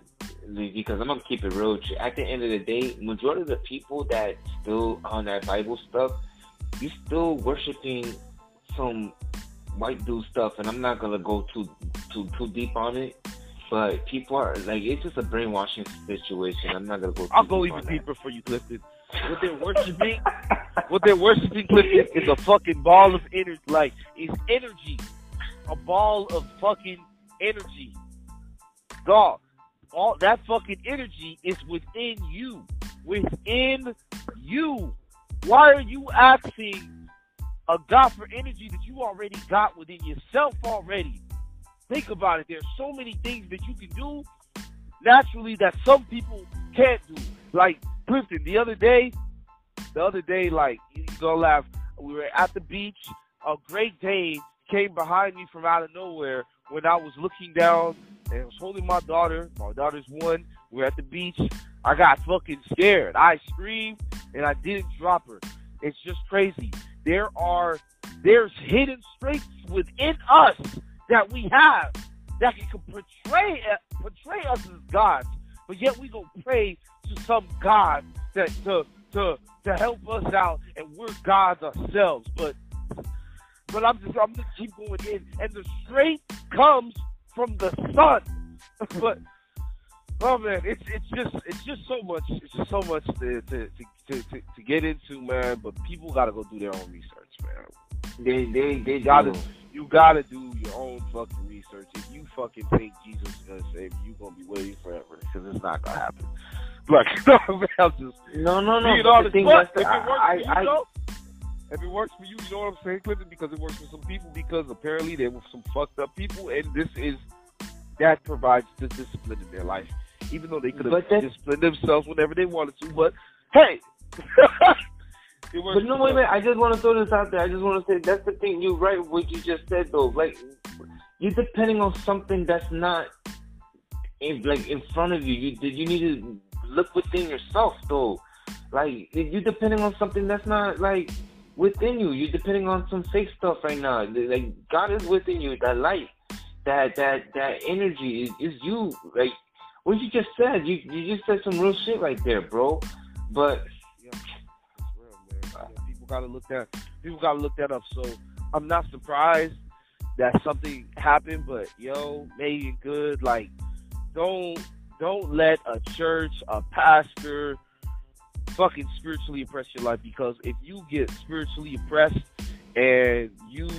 because I'm going to keep it real. At the end of the day, majority of the people that still on that Bible stuff, you still worshiping some white dude stuff. And I'm not going to go too, too too deep on it. But people are, like, it's just a brainwashing situation. I'm not going to go too I'll deep go even deeper that. For you, Clifton. What they're worshiping, what they're worshiping, Clifton, is a fucking ball of energy. Like, it's energy. A ball of fucking energy. Dog. All that fucking energy is within you. Within you. Why are you asking a God for energy that you already got within yourself already? Think about it. There's so many things that you can do naturally that some people can't do. Like, Clifton, the other day, the other day, like, you go laugh. We were at the beach. A Great Dane came behind me from out of nowhere when I was looking down. And I was holding my daughter. My daughter's one. We were at the beach. I got fucking scared. I screamed, and I didn't drop her. It's just crazy. There are, there's hidden strengths within us that we have that can portray portray us as gods, but yet we go pray to some god that to to to help us out, and we're gods ourselves. But but I'm just I'm just keep going in, and the strength comes from the sun. But oh man, it's it's just it's just so much it's just so much to to, to, to, to get into, man. But people gotta go do their own research, man. They they they gotta do. You gotta do your own fucking research. If you fucking think Jesus is gonna save you, you gonna be waiting forever, because it's not gonna happen. Look, I'm just no no no. You know, the thing that's the, if it works I, for you, I, you know, if it works for you, you know what I'm saying, Clifton? Because it works for some people, because apparently there were some fucked up people, and this is that provides the discipline in their life, even though they could have disciplined themselves whenever they wanted to. But hey. But no, wait a minute. I just want to throw this out there. I just want to say that's the thing. You're right what you just said, though. Like, you're depending on something that's not in, like, in front of you. You you need to look within yourself, though. Like, you're depending on something that's not, like, within you. You're depending on some fake stuff right now. Like, God is within you. That light, that that that energy is, is you. Like, what you just said. You you just said some real shit right there, bro. But gotta look that people gotta look that up. So I'm not surprised that something happened, but yo, Megan Good, like, don't don't let a church, a pastor fucking spiritually oppress your life, because if you get spiritually oppressed and you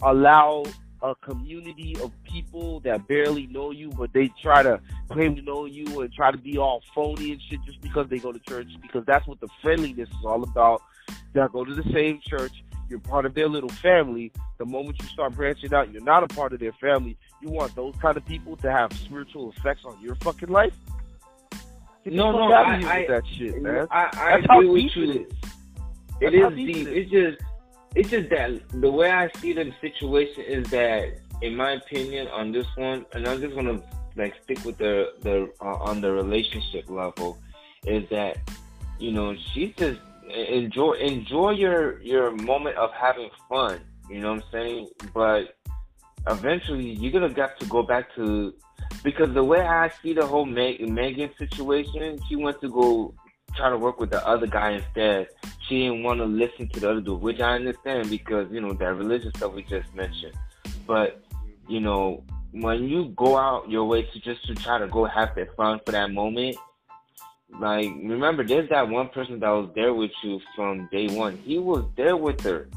allow a community of people that barely know you, but they try to claim to know you and try to be all phony and shit just because they go to church, because that's what the friendliness is all about. That go to the same church, you're part of their little family. The moment you start branching out, you're not a part of their family. You want those kind of people to have spiritual effects on your fucking life? No, no, I, I, with that shit, man. I, I, I agree with you. It is, it is deep. It is. It's just, it's just that the way I see the situation is that, in my opinion, on this one, and I'm just gonna like stick with the the uh, on the relationship level, is that, you know, she's just. Enjoy, enjoy your, your moment of having fun. You know what I'm saying? But eventually, you're gonna have to go back to, because the way I see the whole Meg, Megan situation, she went to go try to work with the other guy instead. She didn't want to listen to the other dude, which I understand, because you know that religious stuff we just mentioned. But you know, when you go out your way to just to try to go have that fun for that moment. Like, remember, there's that one person that was there with you from day one. He was there with her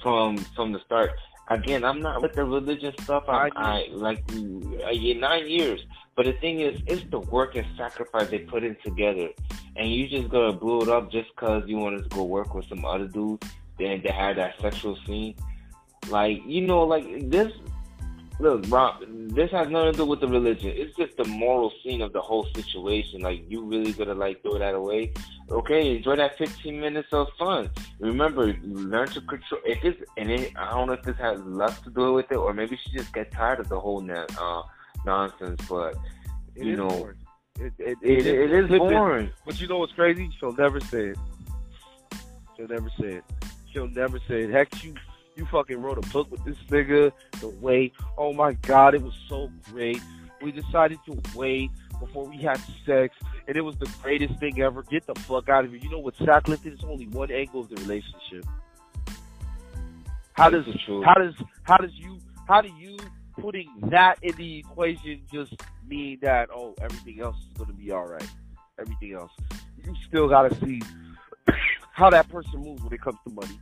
from from the start. Again, I'm not with the religious stuff. I, I like nine years. But the thing is, it's the work and sacrifice they put in together. And you just gonna blow it up just because you wanted to go work with some other dude. Then they had that sexual scene. Like, you know, like this. Look, Rob, this has nothing to do with the religion. It's just the moral scene of the whole situation. Like, you really going to, like, throw that away? Okay, enjoy that fifteen minutes of fun. Remember, learn to control. If it's, and it, I don't know if this has left to do with it, or maybe she just gets tired of the whole na- uh, nonsense, but, you it know. Boring. It, it, it, it, it, it is boring. It. But you know what's crazy? She'll never say it. She'll never say it. She'll never say it. Heck, you... You fucking wrote a book with this nigga. The wait. Oh my God, it was so great. We decided to wait before we had sex, and it was the greatest thing ever. Get the fuck out of here. You know what, Sacklift is only one angle of the relationship. How does how does how does you how do you putting that in the equation just mean that oh everything else is gonna be all right? Everything else, you still gotta see how that person moves when it comes to money.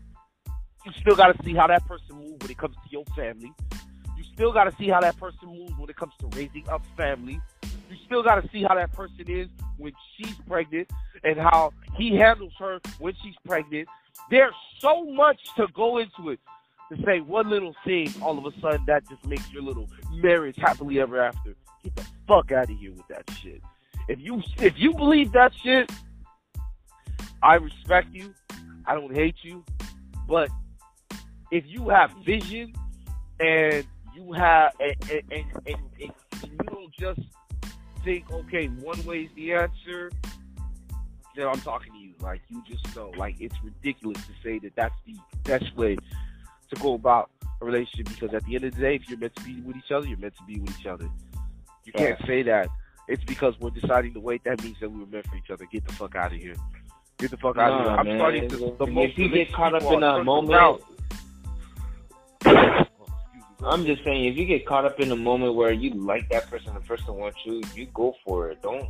You still got to see how that person moves when it comes to your family. You still got to see how that person moves when it comes to raising up family. You still got to see how that person is when she's pregnant and how he handles her when she's pregnant. There's so much to go into it. To say one little thing, all of a sudden, that just makes your little marriage happily ever after. Get the fuck out of here with that shit. If you, if you believe that shit, I respect you. I don't hate you. But... if you have vision and you have and, and, and, and, and you don't just think, okay, one way is the answer, then I'm talking to you. Like, you just know. Like, it's ridiculous to say that that's the best way to go about a relationship, because at the end of the day, if you're meant to be with each other, you're meant to be with each other. You can't yeah. say that. It's because we're deciding to wait. That means that we were meant for each other. Get the fuck out of here. Get the fuck out no, of here. I'm man. starting to... The and most if you get caught up in a moment... Out, I'm just saying, if you get caught up in a moment where you like that person, the person wants you, you go for it. Don't.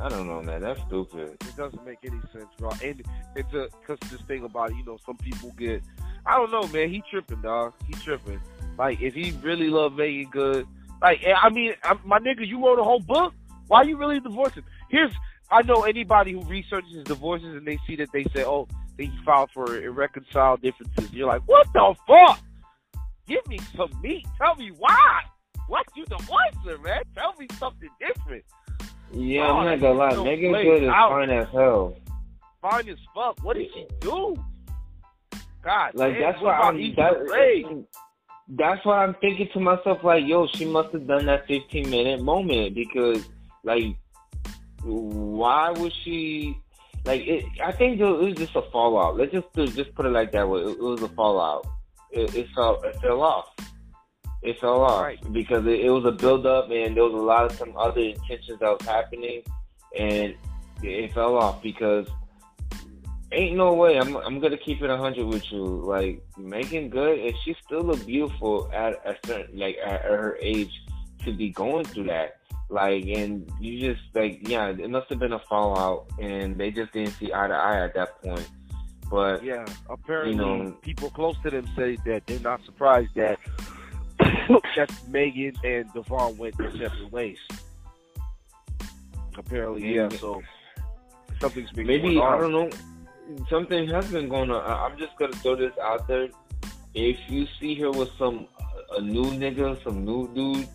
I don't know, man. That's stupid. It doesn't make any sense, bro. And it's a cause this thing about you know some people get. I don't know, man. He tripping, dog. He tripping. Like, if he really loved Megan Good, like I mean, I'm, my nigga, you wrote a whole book. Why you really divorcing? Here's I know anybody who researches divorces and they see that they say, oh. He filed for irreconcilable differences. You're like, what the fuck? Give me some meat. Tell me why. What you divorcing, man? Tell me something different. Yeah, oh, I'm not gonna lie. No Megan Good is out. Fine as hell. Fine as fuck. What did she do? God, like damn, that's why I'm. That, that's why I'm thinking to myself, like, yo, she must have done that fifteen minute moment because, like, why was she? Like, it, I think it was just a fallout. Let's just just put it like that. It, it was a fallout. It, it, fell, it fell off. It fell off. Right. Because it, it was a build-up, and there was a lot of some other intentions that was happening, and it, it fell off because ain't no way. I'm I'm going to keep it one hundred with you. Like, Megan Good, and she still looked beautiful at a certain, like, at, at her age to be going through that. Like, and you just, like, yeah, it must have been a fallout, and they just didn't see eye to eye at that point. But, yeah, apparently, you know, people close to them say that they're not surprised that that's Megan and Devon went their separate ways. Apparently, yeah, yeah so something's been maybe, going on. I don't know, something has been going on. I'm just going to throw this out there. If you see her with some, a new nigga, some new dude,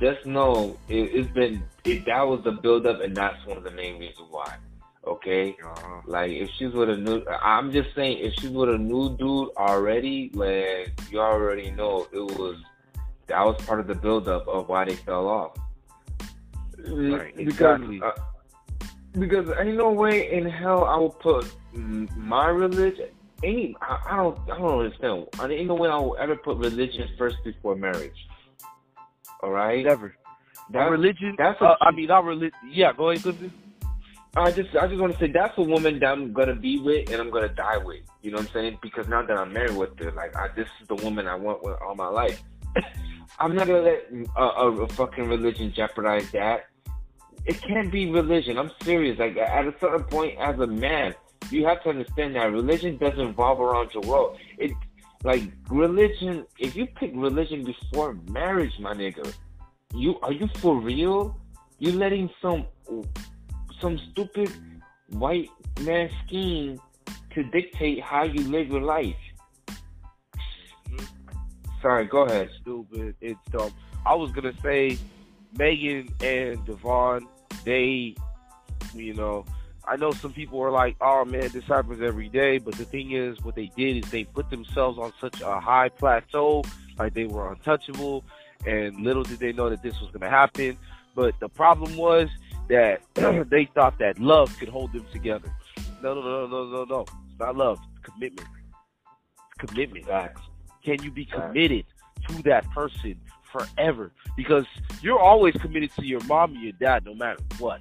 just know it, it's been it, that was the build up, and that's one of the main reasons why. Okay, uh-huh. Like if she's with a new, I'm just saying if she's with a new dude already, like you already know it was that was part of the build up of why they fell off. Right, exactly. Because, uh, because ain't no way in hell I would put my religion. Any, I, I don't, I don't understand. I mean, ain't no way I would ever put religion first before marriage. All right. Never. That religion. That's. Uh, I mean, our religion. Yeah. Go ahead, Clifton. I just, I just want to say that's a woman that I'm gonna be with and I'm gonna die with. You know what I'm saying? Because now that I'm married with her, like, I, this is the woman I want with all my life. I'm not gonna let a, a, a fucking religion jeopardize that. It can't be religion. I'm serious. Like, at a certain point, as a man, you have to understand that religion doesn't revolve around your world. It. Like, religion, if you pick religion before marriage, my nigga, you are you for real? You letting some some stupid white man scheme to dictate how you live your life. Sorry, go ahead, stupid. It's dumb. I was going to say Megan and Devon, they, you know, I know some people are like, oh, man, this happens every day. But the thing is, what they did is they put themselves on such a high plateau, like they were untouchable. And little did they know that this was going to happen. But the problem was that they thought that love could hold them together. No, no, no, no, no, no. It's not love. It's commitment. It's commitment. Exactly. Can you be committed to that person forever? Because you're always committed to your mom and your dad no matter what.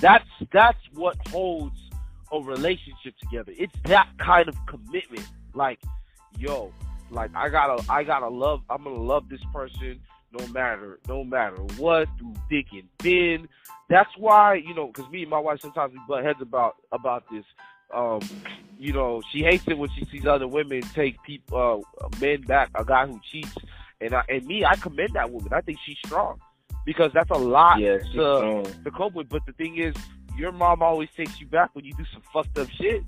That's that's what holds a relationship together. It's that kind of commitment. Like, yo, like I gotta I gotta love I'm gonna love this person no matter no matter what, through thick and thin. That's why, you know, because me and my wife sometimes we butt heads about about this. Um, you know, she hates it when she sees other women take people, uh, men back, a guy who cheats. And I, and me, I commend that woman. I think she's strong because that's a lot yeah, to, to cope with. But the thing is, your mom always takes you back when you do some fucked up shit.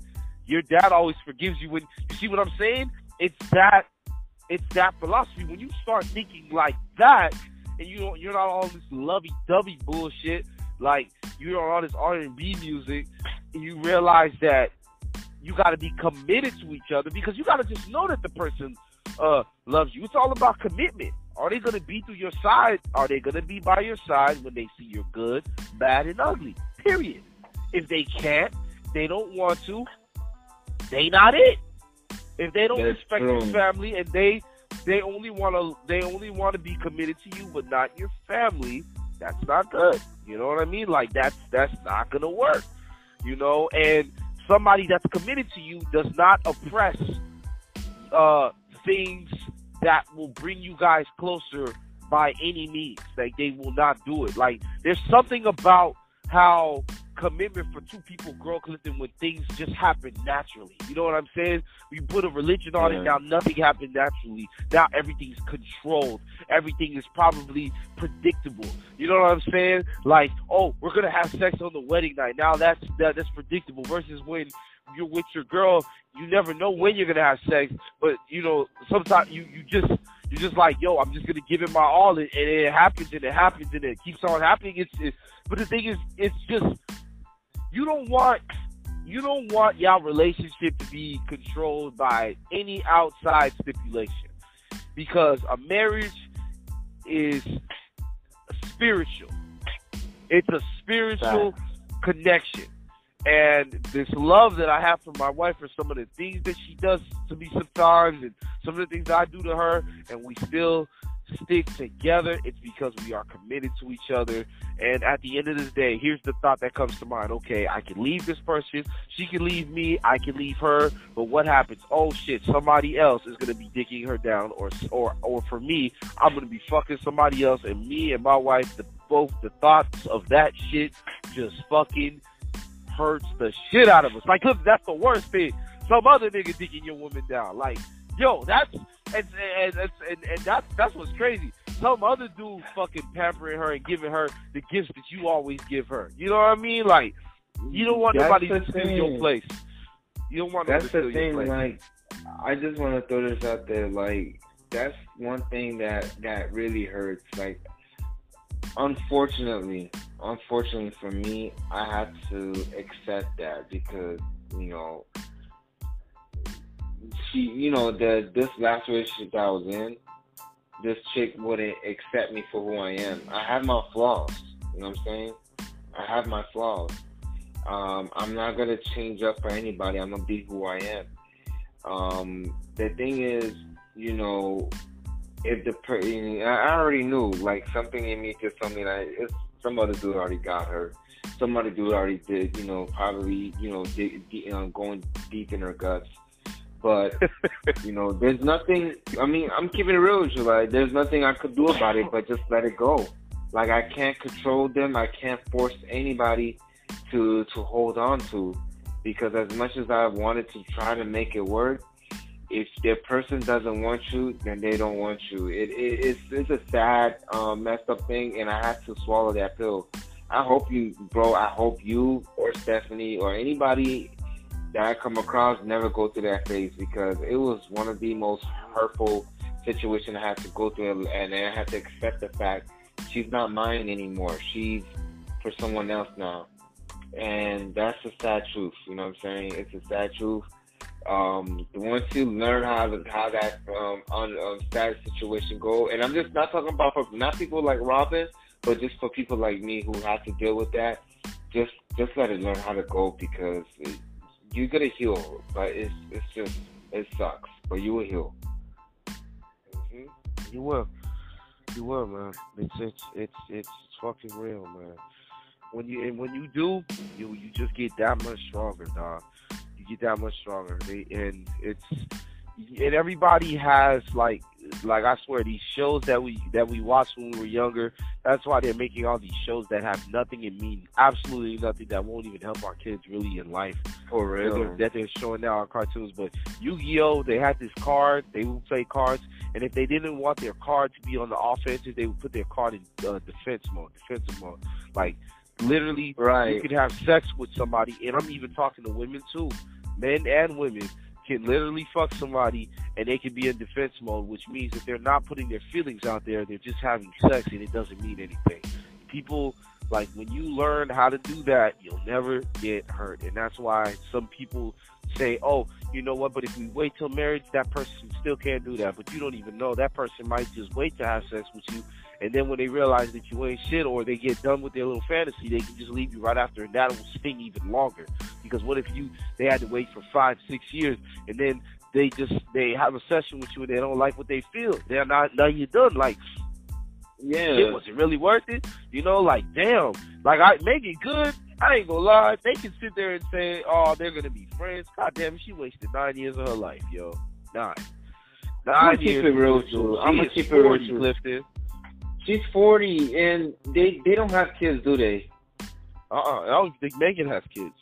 Your dad always forgives you when, you see what I'm saying? It's that, it's that philosophy. When you start thinking like that and you don't, you're not all this lovey-dovey bullshit, like you're on all this R and B music, and you realize that you got to be committed to each other because you got to just know that the person uh, loves you. It's all about commitment. Are they going to be through your side? Are they going to be by your side when they see you're good, bad, and ugly? Period. If they can't, they don't want to, they not it. If they don't That's respect true. Your family and they they only want to they only want to be committed to you but not your family, that's not good. You know what I mean? Like, that's that's not going to work, you know? And somebody that's committed to you does not oppress uh, things that will bring you guys closer by any means. Like, they will not do it. Like, there's something about how commitment for two people grow, Clifton, when things just happen naturally. You know what I'm saying? We put a religion on yeah. it, now nothing happened naturally. Now everything's controlled. Everything is probably predictable. You know what I'm saying? Like, oh, we're gonna have sex on the wedding night. Now that's that, that's predictable. Versus when you're with your girl, you never know when you're gonna have sex. But you know, sometimes you you just you're just like, yo, I'm just gonna give it my all, and, and it happens, and it happens, and it keeps on happening. It's, it's but the thing is, it's just. You don't want you don't want y'all relationship to be controlled by any outside stipulation, because a marriage is spiritual. It's a spiritual connection. And this love that I have for my wife for some of the things that she does to me sometimes and some of the things that I do to her, and we still stick together, it's because we are committed to each other. And at the end of the day, here's the thought that comes to mind. Okay, I can leave this person, she can leave me, I can leave her, but what happens? Oh shit, somebody else is going to be dicking her down, or or or for me, I'm going to be fucking somebody else, and me and my wife, the, both the thoughts of that shit just fucking hurts the shit out of us. Like, look, that's the worst thing. Some other nigga dicking your woman down. Like, yo, that's and and, and, and, and that's, that's what's crazy. Some other dude fucking pampering her and giving her the gifts that you always give her. You know what I mean? Like, you don't want that's nobody to steal your place. You don't want that's nobody to steal your place. That's the thing, like, I just want to throw this out there. Like, that's one thing that, that really hurts. Like, unfortunately, unfortunately for me, I have to accept that because, you know... She, you know, the this last relationship that I was in, this chick wouldn't accept me for who I am. I have my flaws, you know what I'm saying? I have my flaws. Um, I'm not gonna change up for anybody. I'm gonna be who I am. Um, the thing is, you know, if the per- I already knew, like, something in me just told me that it's some other dude already got her. Some other dude already did, you know, probably, you know, dig, dig, um, going deep in her guts. But, you know, there's nothing, I mean, I'm keeping it real with you, like, there's nothing I could do about it but just let it go. Like, I can't control them, I can't force anybody to to hold on to, because as much as I wanted to try to make it work, if their person doesn't want you, then they don't want you. It, it it's, it's a sad, um, messed up thing, and I have to swallow that pill. I hope you, bro, I hope you or Stephanie or anybody that I come across never go through that phase, because it was one of the most hurtful situation I have to go through, and I have to accept the fact she's not mine anymore. She's for someone else now. And that's the sad truth, you know what I'm saying? It's a sad truth. Um, once you learn how to, how that um, un, um, sad situation go, and I'm just not talking about for not people like Robin, but just for people like me who have to deal with that, just just let it learn how to go, because it, you're gonna heal, but it's it's just it sucks, but you will heal. Mm-hmm. You will, you will, man. It's it's it's it's fucking real, man. When you and when you do, you you just get that much stronger, dog. Get that much stronger, they, and it's and everybody has like like I swear these shows that we that we watched when we were younger. That's why they're making all these shows that have nothing and mean absolutely nothing, that won't even help our kids really in life. For real, they're, that they're showing now on cartoons. But Yu-Gi-Oh, they had this card. They would play cards, and if they didn't want their card to be on the offensive, they would put their card in uh, defense mode, defensive mode, like. Literally, right. You could have sex with somebody, and I'm even talking to women too. Men and women can literally fuck somebody, and they can be in defense mode, which means that they're not putting their feelings out there. They're just having sex, and it doesn't mean anything. People, like, when you learn how to do that, you'll never get hurt. And that's why some people say, oh, you know what, but if we wait till marriage, that person still can't do that. But you don't even know. That person might just wait to have sex with you. And then when they realize that you ain't shit, or they get done with their little fantasy, they can just leave you right after, and that will sting even longer. Because what if you they had to wait for five, six years, and then they just they have a session with you and they don't like what they feel? They're not now you're done. Like, yeah, shit, was it really worth it? You know, like damn, like I make it good. I ain't gonna lie, they can sit there and say, oh, they're gonna be friends. God damn, she wasted nine years of her life, yo, nine. nine I'm gonna keep it real, dude. I'm gonna keep it real, Clifton. She's forty, and they, they don't have kids, do they? Uh-uh. I don't think Megan has kids.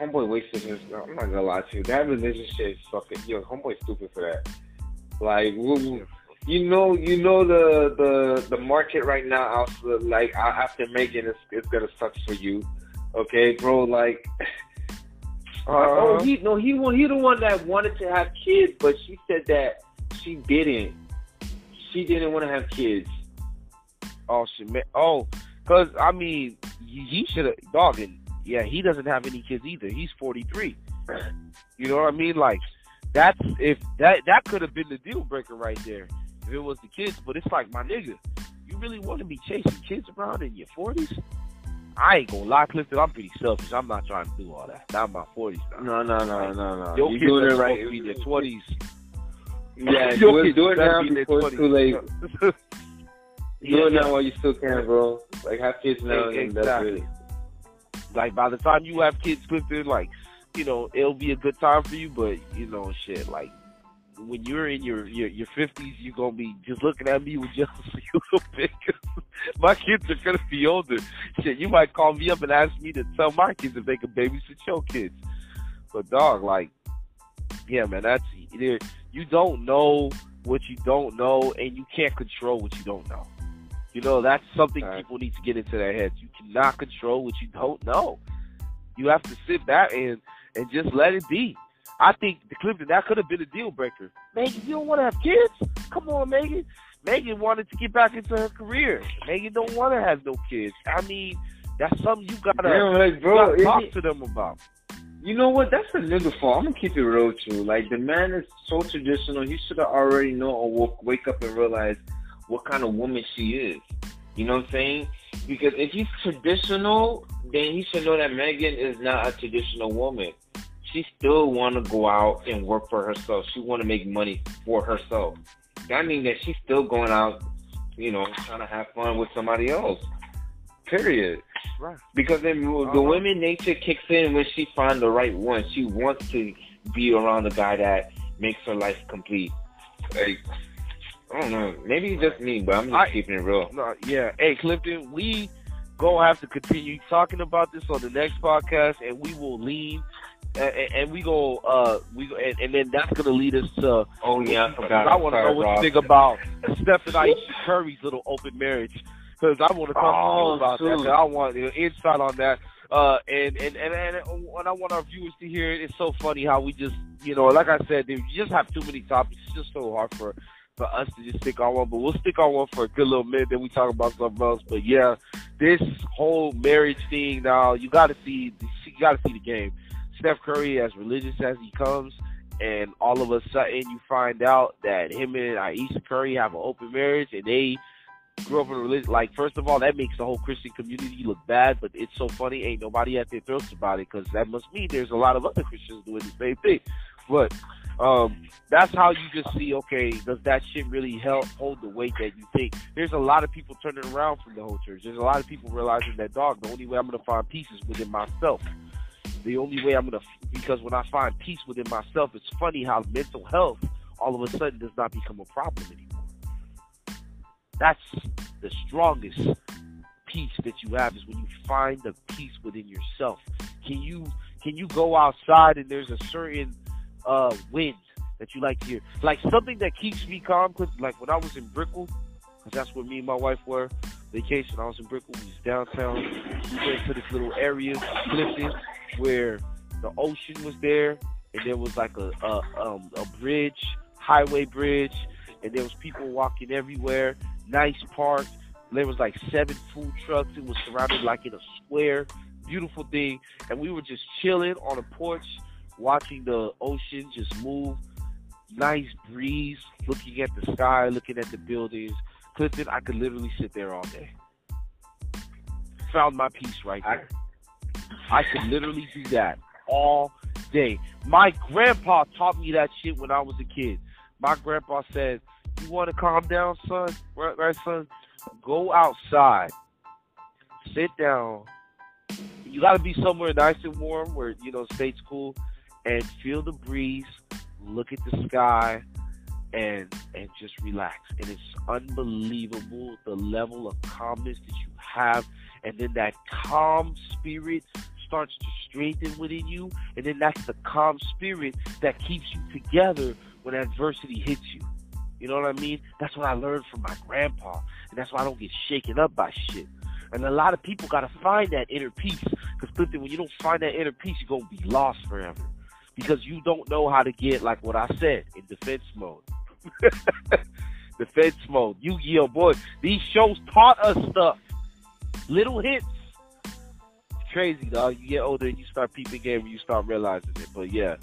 Homeboy wasted his... I'm not gonna lie to you. That religion shit is fucking... Yo, homeboy's stupid for that. Like, we, you know you know the the, the market right now, after, like, after Megan, it's, it's gonna suck for you. Okay, bro? Like... Uh, oh, he, no, he, he the one that wanted to have kids, but she said that she didn't. She didn't want to have kids. Oh, shit, man. Oh, because, I mean, he should have... Dog, and yeah, he doesn't have any kids either. He's forty-three. You know what I mean? Like, that's... if that that could have been the deal breaker right there, if it was the kids. But it's like, my nigga, you really want to be chasing kids around in your forties? I ain't gonna lie, Clifton. I'm pretty selfish. I'm not trying to do all that. Not in my forties. Now. No, no, no, like, no, no. Your You're kids are right. supposed to be in their twenties. Yeah, do it, do it now before it's too late. do yeah, it now yeah. while you still can, bro. Like, have kids now. Exactly. And that's it. Like, by the time you have kids, Clifton, like, you know, it'll be a good time for you, but, you know, shit, like, when you're in your, your, your fifties, you're going to be just looking at me with jealousy a little bit, because my kids are going to be older. Shit, you might call me up and ask me to tell my kids if they can babysit your kids. But, dog, like, yeah, man, that's... Either, you don't know what you don't know, and you can't control what you don't know. You know, that's something right. people need to get into their heads. You cannot control what you don't know. You have to sit back and, and just let it be. I think, Clifton, that could have been a deal breaker. Megan, you don't want to have kids? Come on, Megan. Megan wanted to get back into her career. Megan don't want to have no kids. I mean, that's something you got like, to talk it... to them about. You know what? That's a nigga fault. I'm going to keep it real with you. Like, the man is so traditional. He should have already known or wake up and realize what kind of woman she is. You know what I'm saying? Because if he's traditional, then he should know that Megan is not a traditional woman. She still want to go out and work for herself. She want to make money for herself. That means that she's still going out, you know, trying to have fun with somebody else. Period. Right. Because then uh-huh. the women nature kicks in when she finds the right one. She wants to be around the guy that makes her life complete. Like, I don't know. Maybe it's just me, but I'm just I, keeping it real. No, yeah. Hey, Clifton, we gonna have to continue talking about this on the next podcast, and we will leave. And, and we go, uh, we go, and, and then that's gonna lead us to. Oh yeah, I forgot. I want to know what you think about Stephanie Curry's little open marriage. Because I want to talk oh, to you about soon. that. I want you know, insight on that. Uh, and, and, and, and, and I want our viewers to hear it. It's so funny how we just, you know, like I said, dude, you just have too many topics. It's just so hard for, for us to just stick on one, but we'll stick on one for a good little minute, then we talk about something else. But yeah, this whole marriage thing now, you got to see, you got to see the game. Steph Curry, as religious as he comes, and all of a sudden you find out that him and Aisha Curry have an open marriage, and they grew up in a religion. Like, first of all, that makes the whole Christian community look bad, but it's so funny, ain't nobody at their throats about it, because that must mean there's a lot of other Christians doing the same thing. But um, that's how you just see, okay, does that shit really help hold the weight that you think? There's a lot of people turning around from the whole church. There's a lot of people realizing that, dog, the only way I'm going to find peace is within myself. The only way I'm going to, because when I find peace within myself, it's funny how mental health all of a sudden does not become a problem anymore. That's the strongest peace that you have, is when you find the peace within yourself. Can you, can you go outside and there's a certain uh, wind that you like to hear? Like something that keeps me calm, cause like when I was in Brickell, because that's where me and my wife were, vacation, I was in Brickell, we was downtown, we went to this little area, Clifton, where the ocean was there, and there was like a a, um, a bridge, highway bridge, and there was people walking everywhere. Nice park. There was like seven food trucks. It was surrounded like in a square. Beautiful thing. And we were just chilling on a porch, watching the ocean just move. Nice breeze. Looking at the sky. Looking at the buildings. Clifton, I could literally sit there all day. Found my peace right there. I could literally do that all day. My grandpa taught me that shit when I was a kid. My grandpa said, you want to calm down, son? Right, right, son? Go outside. Sit down. You got to be somewhere nice and warm where, you know, state's cool. And feel the breeze. Look at the sky. And, and just relax. And it's unbelievable the level of calmness that you have. And then that calm spirit starts to strengthen within you. And then that's the calm spirit that keeps you together when adversity hits you. You know what I mean? That's what I learned from my grandpa. And that's why I don't get shaken up by shit. And a lot of people got to find that inner peace. Because, Clifton, when you don't find that inner peace, you're going to be lost forever. Because you don't know how to get, like what I said, in defense mode. Defense mode. Yu-Gi-Oh! Boy, these shows taught us stuff. Little hits. It's crazy, dog. You get older and you start peeping game and you start realizing it. But yeah.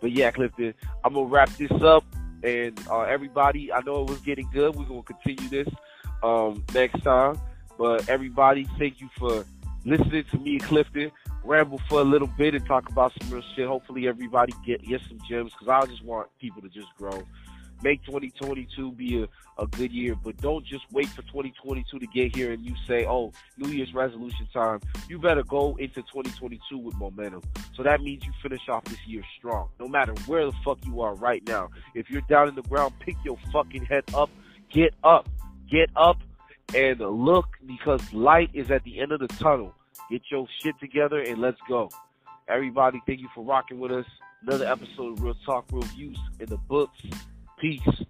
But yeah, Clifton, I'm going to wrap this up. And uh, everybody, I know it was getting good. We're going to continue this um, next time. But everybody, thank you for listening to me and Clifton ramble for a little bit and talk about some real shit. Hopefully everybody get, get some gems, because I just want people to just grow. Make twenty twenty-two be a, a good year, but don't just wait for twenty twenty-two to get here and you say, oh, New Year's resolution time. You better go into twenty twenty-two with momentum. So that means you finish off this year strong, no matter where the fuck you are right now. If you're down in the ground, pick your fucking head up, get up, get up, and look, because light is at the end of the tunnel. Get your shit together and let's go. Everybody, thank you for rocking with us. Another episode of Real Talk, Real Views in the books. Peace.